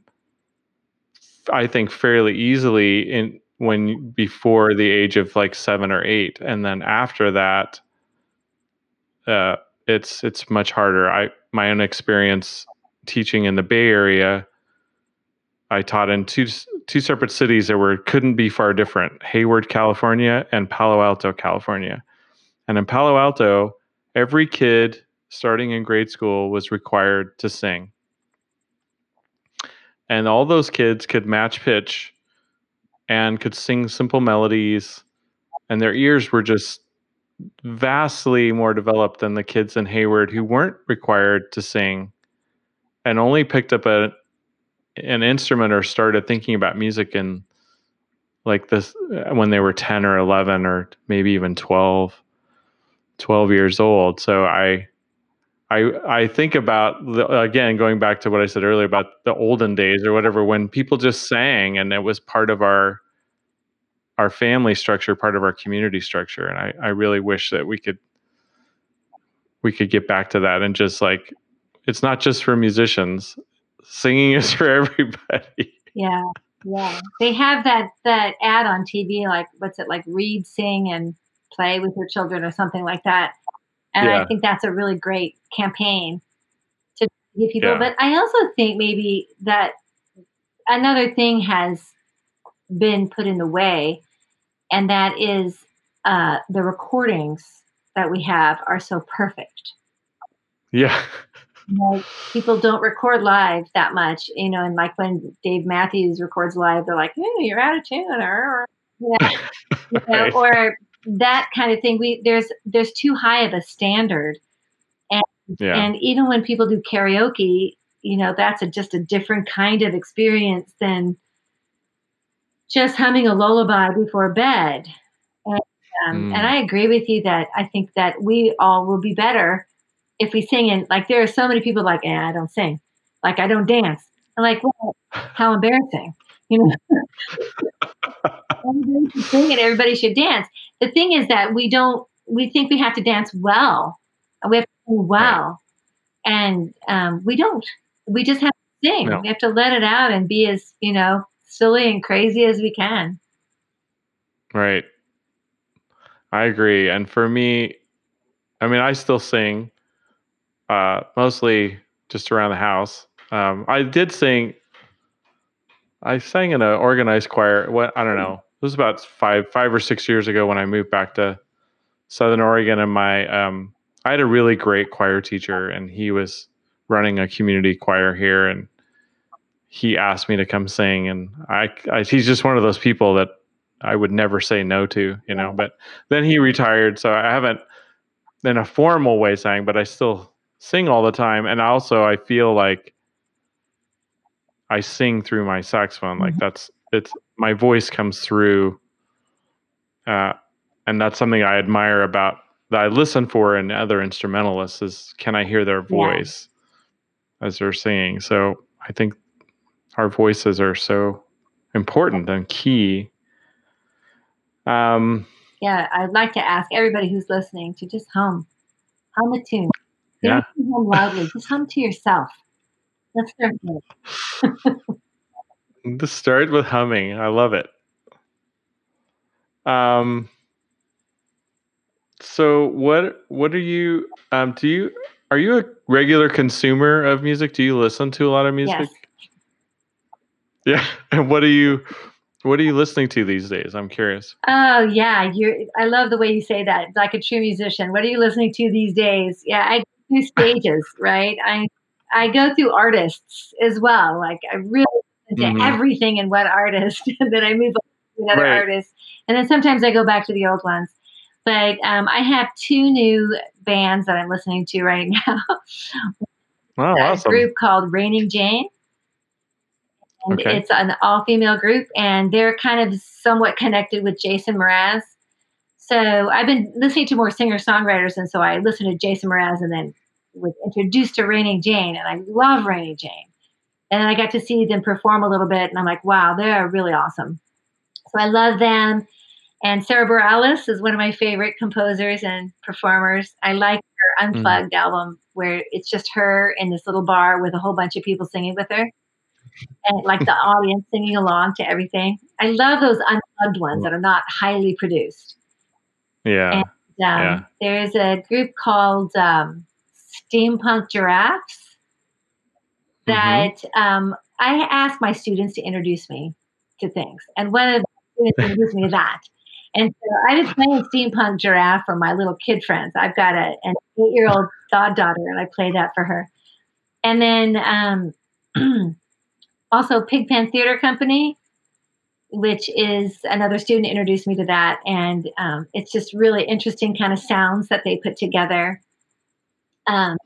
I think, fairly easily in when before the age of like seven or eight. And then after that, uh, it's, it's much harder. I, my own experience teaching in the Bay Area, I taught in two, two separate cities that were, couldn't be far different, Hayward, California, and Palo Alto, California. And in Palo Alto, every kid starting in grade school was required to sing. And all those kids could match pitch and could sing simple melodies, and their ears were just vastly more developed than the kids in Hayward who weren't required to sing and only picked up a an instrument or started thinking about music in like this when they were ten or eleven or maybe even twelve, twelve years old. So I, I, I think about the, again, going back to what I said earlier about the olden days or whatever, when people just sang and it was part of our, our family structure, part of our community structure. And I, I really wish that we could, we could get back to that. And just like, it's not just for musicians, singing is for everybody. Yeah. Yeah. They have that, that ad on T V, like, what's it like, read, sing, and play with your children or something like that. And yeah. I think that's a really great campaign to give people. Yeah. But I also think maybe that another thing has been put in the way, and that is uh, the recordings that we have are so perfect. Yeah. You know, people don't record live that much, you know, and like when Dave Matthews records live, they're like, "Hey, you're out of tune," or, you know, you know, right. or that kind of thing. We there's there's too high of a standard, and yeah. and even when people do karaoke, you know, that's a, just a different kind of experience than just humming a lullaby before bed. And, um, mm. and I agree with you that I think that we all will be better if we sing. And like, there are so many people like, eh, I don't sing, like I don't dance. I'm like, well, how embarrassing, you know. Everybody should sing and everybody should dance. The thing is that we don't, we think we have to dance well. We have to sing well. Right. And um, we don't. We just have to sing. No. We have to let it out and be as, you know, silly and crazy as we can. Right. I agree. And for me, I mean, I still sing uh, mostly just around the house. Um, I did sing. I sang in an organized choir. What I don't know. It was about five, five or six years ago when I moved back to Southern Oregon, and my, um, I had a really great choir teacher, and he was running a community choir here, and he asked me to come sing, and I, I he's just one of those people that I would never say no to, you know. But then he retired, so I haven't in a formal way sang, but I still sing all the time, and also I feel like I sing through my saxophone, like that's it's. My voice comes through, uh, and that's something I admire about that I listen for in other instrumentalists is, can I hear their voice yeah. as they're singing? So I think our voices are so important and key. Um, yeah, I'd like to ask everybody who's listening to just hum, hum a tune. You yeah. don't hum loudly. Just hum to yourself. Let's start with it. To start with humming. I love it. Um, so what, what are you, um, do you, are you a regular consumer of music? Do you listen to a lot of music? Yes. Yeah. And what are you, what are you listening to these days? I'm curious. Oh yeah. You're, I love the way you say that. Like a true musician. What are you listening to these days? Yeah. I do stages, right? I, I go through artists as well. Like I really, to mm-hmm. everything in one artist, and then I move on to another right. artist, and then sometimes I go back to the old ones. But um, I have two new bands that I'm listening to right now. Wow, awesome. A group called Raining Jane, and okay. it's an all-female group, and they're kind of somewhat connected with Jason Mraz. So I've been listening to more singer-songwriters, and so I listened to Jason Mraz, and then was introduced to Raining Jane, and I love Raining Jane. And then I got to see them perform a little bit, and I'm like, wow, they're really awesome. So I love them. And Sarah Bareilles is one of my favorite composers and performers. I like her Unplugged mm-hmm. album, where it's just her in this little bar with a whole bunch of people singing with her. And like the audience singing along to everything. I love those Unplugged ones that are not highly produced. Yeah. And um, yeah. there's a group called um, Steampunk Giraffes. That um, I ask my students to introduce me to things. And one of the students introduced me to that. And so I've been playing Steampunk Giraffe for my little kid friends. I've got a, an eight-year-old goddaughter, and I play that for her. And then um, also Pigpen Theater Company, which is another student introduced me to that. And um, it's just really interesting kind of sounds that they put together. Um,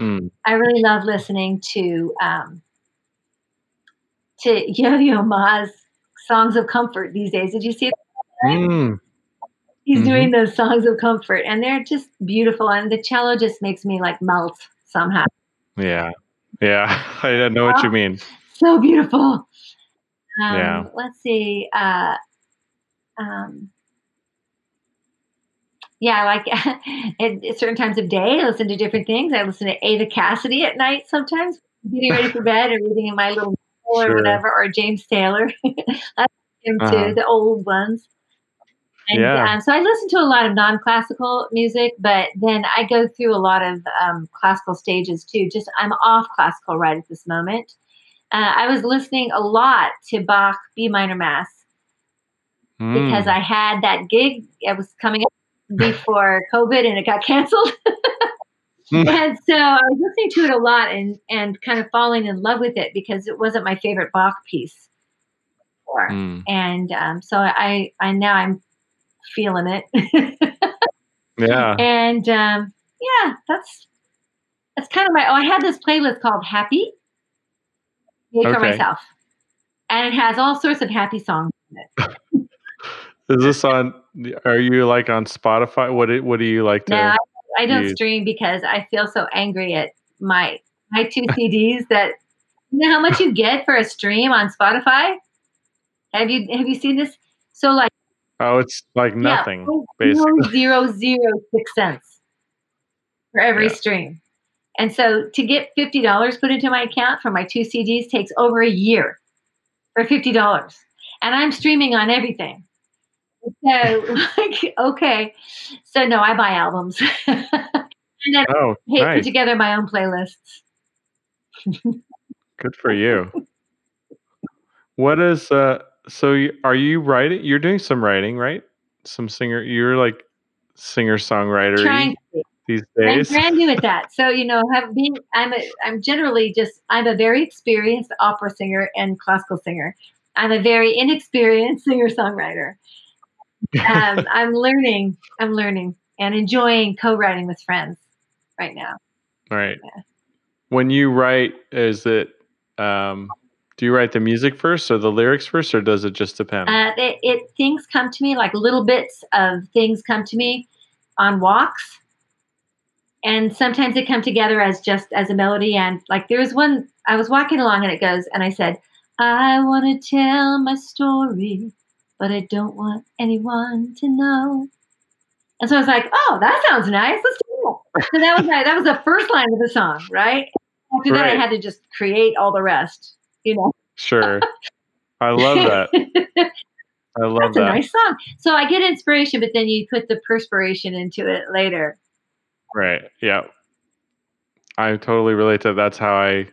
Mm. I really love listening to um, to Yo-Yo Ma's songs of comfort these days. Did you see that? Mm. He's mm-hmm. doing those songs of comfort, and they're just beautiful. And the cello just makes me like melt somehow. Yeah, yeah, I know what you mean. So beautiful. Um, yeah. Let's see. Uh, um, yeah, like at, at certain times of day, I listen to different things. I listen to Ava Cassidy at night sometimes, getting ready for bed, or reading in my little novel sure. or whatever, or James Taylor. I listen to him uh-huh. too, the old ones. And, yeah. Um, so I listen to a lot of non-classical music, but then I go through a lot of um, classical stages too. Just I'm off classical right at this moment. Uh, I was listening a lot to Bach B minor mass mm. because I had that gig. It was coming up before COVID and it got canceled. mm. And so I was listening to it a lot and, and kind of falling in love with it because it wasn't my favorite Bach piece before. Mm. And um, so I, I now I'm feeling it. Yeah. And um, yeah, that's that's kind of my. Oh, I had this playlist called Happy Make for myself, and it has all sorts of happy songs in it. Is this on? Are you like on Spotify? What do, What do you like to? No, I, I don't use? stream because I feel so angry at my my two C Ds that. You know how much you get for a stream on Spotify? Have you Have you seen this? So like. Oh, it's like nothing, yeah, oh, basically. Zero, zero, zero, six cents for every yeah. stream. And so to get fifty dollars put into my account for my two C Ds takes over a year for fifty dollars. And I'm streaming on everything. So, like, okay. So, no, I buy albums. And I oh, hate nice. put together my own playlists. Good for you. What is... Uh, So are you writing? You're doing some writing, right? Some singer. You're like singer-songwriter these days. I'm brand new at that. So you know, have been. I'm. A, I'm generally just. I'm a very experienced opera singer and classical singer. I'm a very inexperienced singer-songwriter. Um, I'm learning. I'm learning and enjoying co-writing with friends right now. All right. Yeah. When you write, is it? Um, Do you write the music first or the lyrics first, or does it just depend? Uh, it, it things come to me, like little bits of things come to me on walks. And sometimes they come together as just as a melody. And like there was one, I was walking along and it goes, and I said, I want to tell my story, but I don't want anyone to know. And so I was like, oh, that sounds nice. Let's do that. So that was, that was the first line of the song, right? After right. that, I had to just create all the rest. You know, sure. I love that. I love That's that. That's a nice song. So I get inspiration, but then you put the perspiration into it later. Right. Yeah. I totally relate to that. That's how I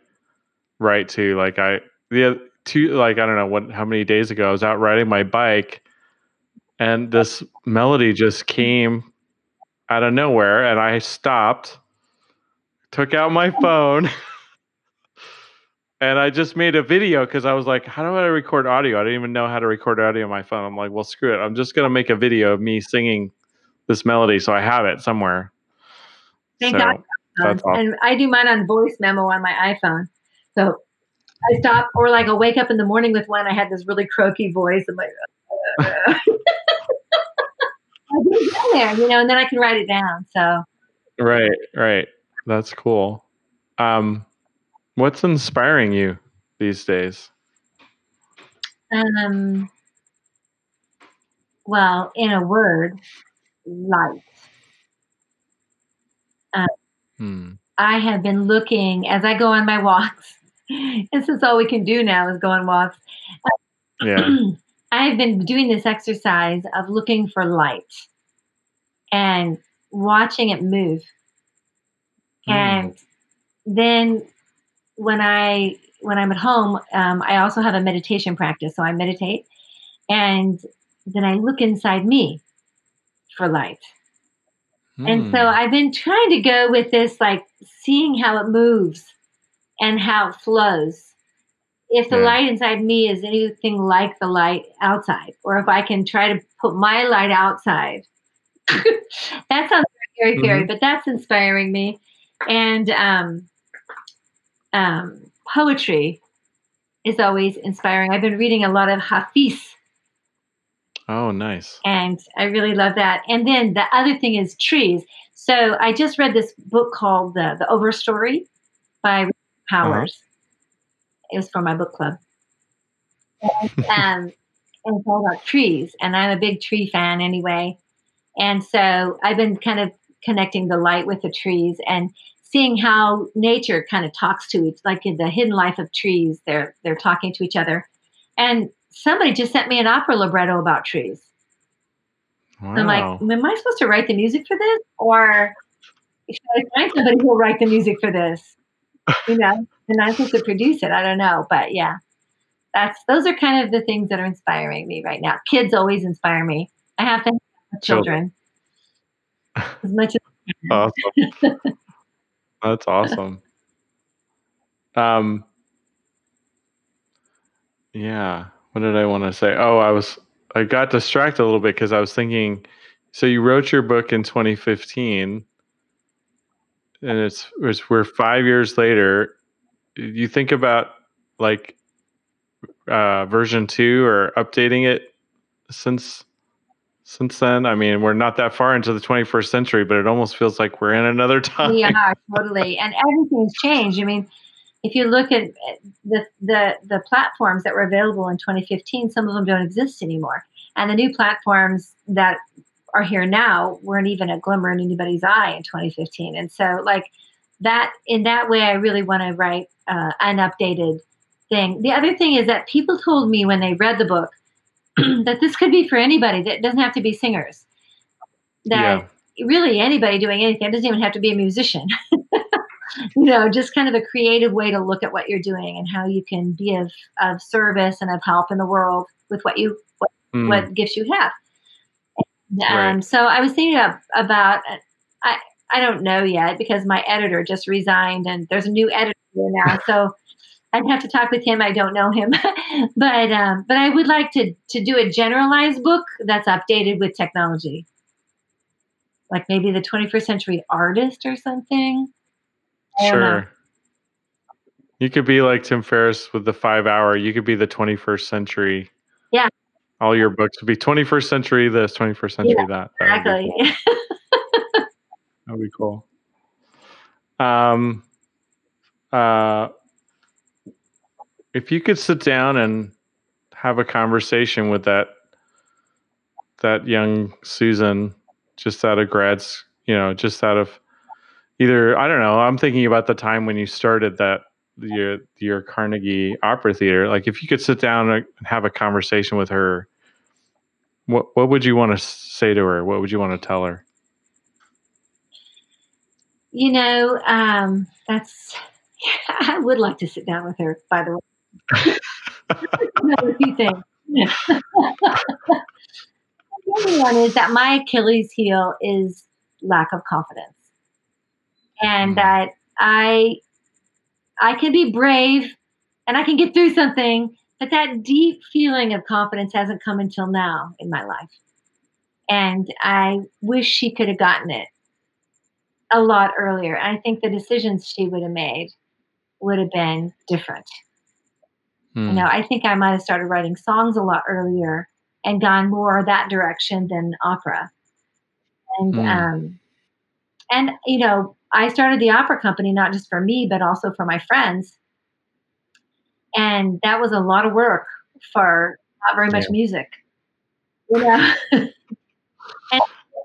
write too. Like I, the two, like, I don't know what, how many days ago I was out riding my bike and this melody just came out of nowhere. And I stopped, took out my phone. And I just made a video because I was like, how do I record audio? I didn't even know how to record audio on my phone. I'm like, well, screw it. I'm just going to make a video of me singing this melody. So I have it somewhere. Thank so, God. That's awesome. And I do mine on voice memo on my iPhone. So I stop or like I'll wake up in the morning with one. I had this really croaky voice. I'm like, uh, uh. I didn't go there, you know, and then I can write it down. So. Right. Right. That's cool. Um, What's inspiring you these days? Um, well, in a word, light. Um, hmm. I have been looking as I go on my walks. This is all we can do now is go on walks. Yeah. I have been doing this exercise of looking for light and watching it move. Hmm. And then... When I when I'm at home, um, I also have a meditation practice, so I meditate, and then I look inside me for light. Mm. And so I've been trying to go with this, like seeing how it moves and how it flows. If the yeah. light inside me is anything like the light outside, or if I can try to put my light outside, that sounds very, very, mm-hmm. but that's inspiring me. And um, um, poetry is always inspiring. I've been reading a lot of Hafiz. Oh, nice. And I really love that. And then the other thing is trees. So I just read this book called The, the Overstory by Powers. Uh-huh. It was for my book club. And, um, and it's all about trees. And I'm a big tree fan anyway. And so I've been kind of connecting the light with the trees and seeing how nature kind of talks to each, like in the hidden life of trees, they're, they're talking to each other. And somebody just sent me an opera libretto about trees. Wow. So I'm like, am I supposed to write the music for this? Or should I find somebody who will write the music for this? You know, and I'm supposed to produce it. I don't know. But yeah, that's, those are kind of the things that are inspiring me right now. Kids always inspire me. I have to have children. children. As much as awesome. That's awesome. Um, yeah. What did I want to say? Oh, I was, I got distracted a little bit because I was thinking, so you wrote your book in twenty fifteen and it's, it's we're five years later. You think about like uh, version two or updating it since, since then? I mean, we're not that far into the twenty-first century, but it almost feels like we're in another time. We are, totally. And everything's changed. I mean, if you look at the, the the platforms that were available in twenty fifteen, some of them don't exist anymore. And the new platforms that are here now weren't even a glimmer in anybody's eye in twenty fifteen. And so, like, that in that way, I really want to write uh, an updated thing. The other thing is that people told me when they read the book that this could be for anybody. That it doesn't have to be singers. That yeah. really anybody doing anything. It doesn't even have to be a musician. You know, just kind of a creative way to look at what you're doing and how you can be of, of service and of help in the world with what you, what, mm. what gifts you have. And, right. um, so I was thinking of, about, I, I don't know yet because my editor just resigned and there's a new editor now. So I'd have to talk with him. I don't know him, but, um, but I would like to, to do a generalized book that's updated with technology. Like maybe the twenty-first century artist or something. Sure. Know. You could be like Tim Ferriss with the five hour. You could be the twenty-first century. Yeah. All your books would be twenty-first century this, twenty-first century yeah, that. that. Exactly. Would cool. That would be cool. Um, uh, if you could sit down and have a conversation with that that young Susan, just out of grads, you know, just out of Either, I don't know, I'm thinking about the time when you started that, your, your Carnegie Opera Theater. Like, if you could sit down and have a conversation with her, what what would you want to say to her? What would you want to tell her? You know, um, that's, I would like to sit down with her, by the way. Another few things. The other one is that my Achilles heel is lack of confidence. And that I, I can be brave and I can get through something, but that deep feeling of confidence hasn't come until now in my life. And I wish she could have gotten it a lot earlier. I think the decisions she would have made would have been different. Mm. You know, I think I might have started writing songs a lot earlier and gone more that direction than opera. And, mm. um, and, you know, I started the opera company, not just for me, but also for my friends. And that was a lot of work for not very much yeah. music. You know? and yeah.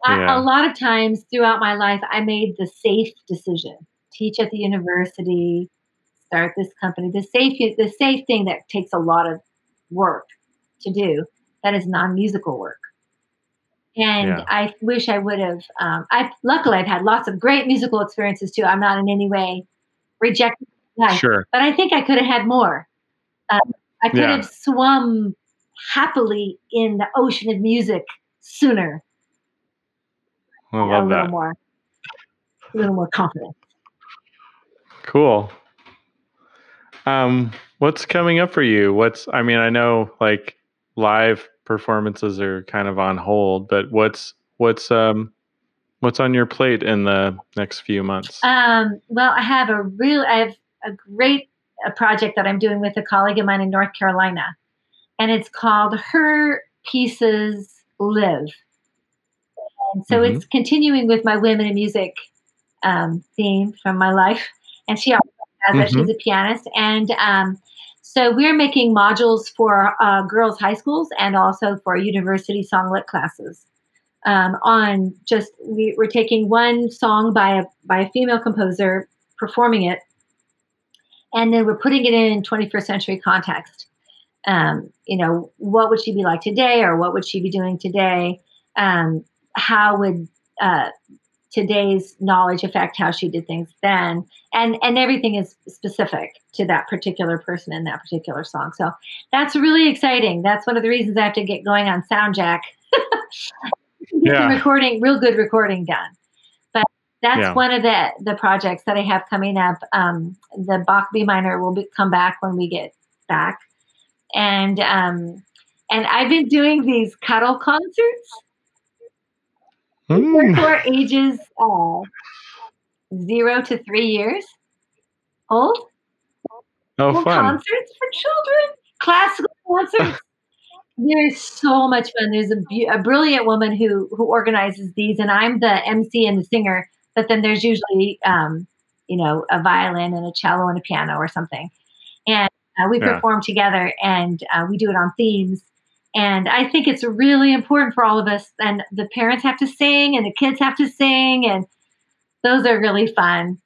I, a lot of times throughout my life, I made the safe decision. Teach at the university, start this company. The safe, the safe thing that takes a lot of work to do, that is non-musical work. And yeah. I wish I would have, um, I luckily I've had lots of great musical experiences too. I'm not in any way rejecting life, sure. but I think I could have had more. Um, I could yeah. have swum happily in the ocean of music sooner. I love a little that. More, a little more confident. Cool. Um, what's coming up for you? What's, I mean, I know like live performances are kind of on hold, but what's what's um What's on your plate in the next few months? Um, well, I have a real, I have a great a project that I'm doing with a colleague of mine in North Carolina, and it's called Her Pieces Live. And so mm-hmm. it's continuing with my women in music um, theme from my life. And she also has that. Mm-hmm. She's a pianist. And um, so we're making modules for uh, girls' high schools and also for university songlet classes. Um, on just we, we're taking one song by a by a female composer, performing it, and then we're putting it in twenty-first century context. Um, you know, what would she be like today, or what would she be doing today? Um, how would uh, today's knowledge affect how she did things then? And and everything is specific to that particular person in that particular song. So that's really exciting. That's one of the reasons I have to get going on SoundJack. Get yeah. the recording, real good recording done. But that's yeah. one of the, the projects that I have coming up. Um, the Bach B minor will be, come back when we get back. And um, and I've been doing these cuddle concerts mm. for ages uh, zero to three years old. Oh, fun. Concerts for children, classical concerts. There's so much fun. There's a, bu- a brilliant woman who who organizes these, and I'm the M C and the singer. But then there's usually, um, you know, a violin and a cello and a piano or something, and uh, we yeah. perform together, and uh, we do it on themes. And I think it's really important for all of us. And the parents have to sing, and the kids have to sing, and those are really fun.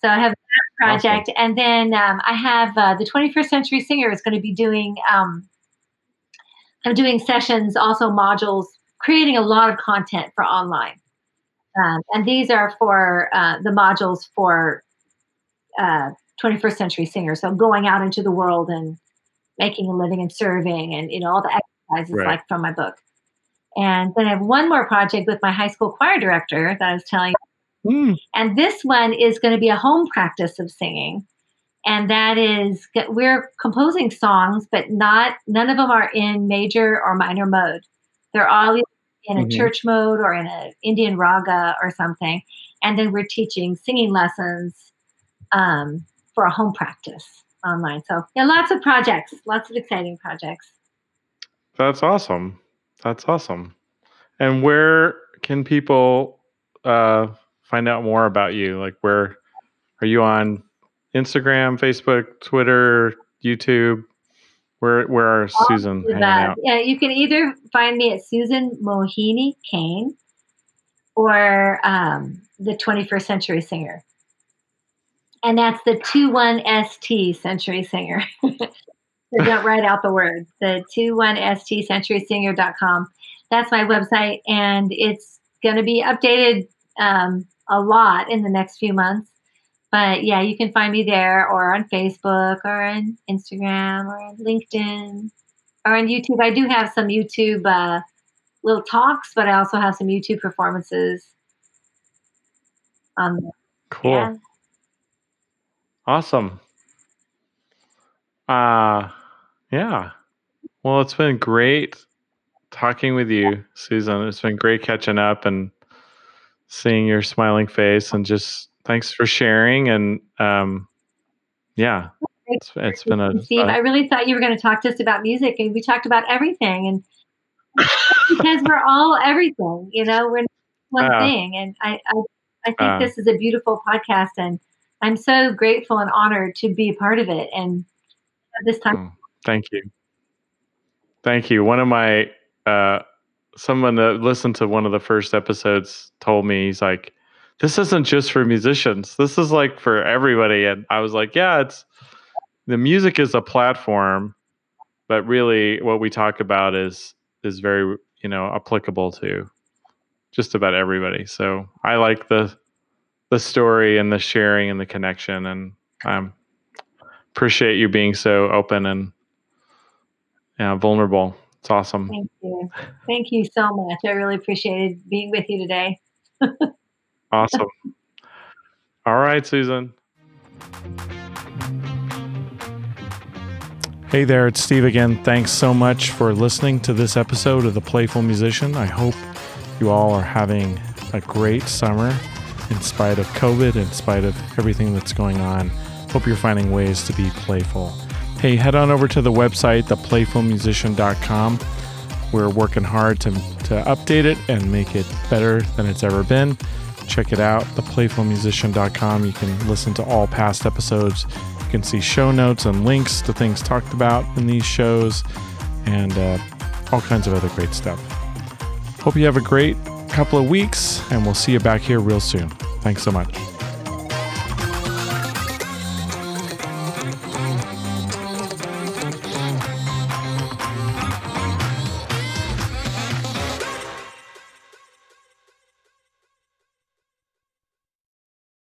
So I have that project, awesome. And then um, I have uh, the twenty-first Century Singer is going to be doing. Um, I'm doing sessions, also modules, creating a lot of content for online. Um, and these are for uh, the modules for uh, twenty-first century singers. So going out into the world and making a living and serving and, you know, all the exercises right. like from my book. And then I have one more project with my high school choir director that I was telling you. Mm. And this one is going to be a home practice of singing. And that is, we're composing songs, but not none of them are in major or minor mode. They're all in a mm-hmm. church mode or in an Indian raga or something. And then we're teaching singing lessons um, for a home practice online. So yeah, lots of projects, lots of exciting projects. That's awesome. That's awesome. And where can people uh, find out more about you? Like, where are you on Instagram, Facebook, Twitter, YouTube? Where where are Susan hanging out? Yeah, you can either find me at Susan Mohini Kane or um, the twenty-first Century Singer. And that's the two one S T Century Singer. So don't write out the word. The two one S T century singer dot com. That's my website, and it's going to be updated um, a lot in the next few months. But yeah, you can find me there or on Facebook or on Instagram or on LinkedIn or on YouTube. I do have some YouTube uh, little talks, but I also have some YouTube performances. Um, cool. Yeah. Awesome. Uh, yeah. Well, it's been great talking with you, yeah. Susan. It's been great catching up and seeing your smiling face and just... Thanks for sharing, and um, yeah, it's, it's been a. Steve, a, I really thought you were going to talk to us about music, and we talked about everything, and because we're all everything, you know, we're one uh, thing, and I, I, I think uh, this is a beautiful podcast, and I'm so grateful and honored to be a part of it. And this time, thank you, thank you. One of my uh, someone that listened to one of the first episodes told me, he's like, this isn't just for musicians. This is like for everybody. And I was like, yeah, it's the music is a platform, but really what we talk about is, is very, you know, applicable to just about everybody. So I like the, the story and the sharing and the connection, and I um, appreciate you being so open and uh, vulnerable. It's awesome. Thank you. Thank you so much. I really appreciated being with you today. Awesome. All right, Susan. Hey there, it's Steve again. Thanks so much for listening to this episode of The Playful Musician. I hope you all are having a great summer in spite of COVID, in spite of everything that's going on. Hope you're finding ways to be playful. Hey, head on over to the website, the playful musician dot com. We're working hard to, to update it and make it better than it's ever been. Check it out, the playful musician dot com. You can listen to all past episodes. You can see show notes and links to things talked about in these shows and uh, all kinds of other great stuff. Hope you have a great couple of weeks, and we'll see you back here real soon. Thanks so much.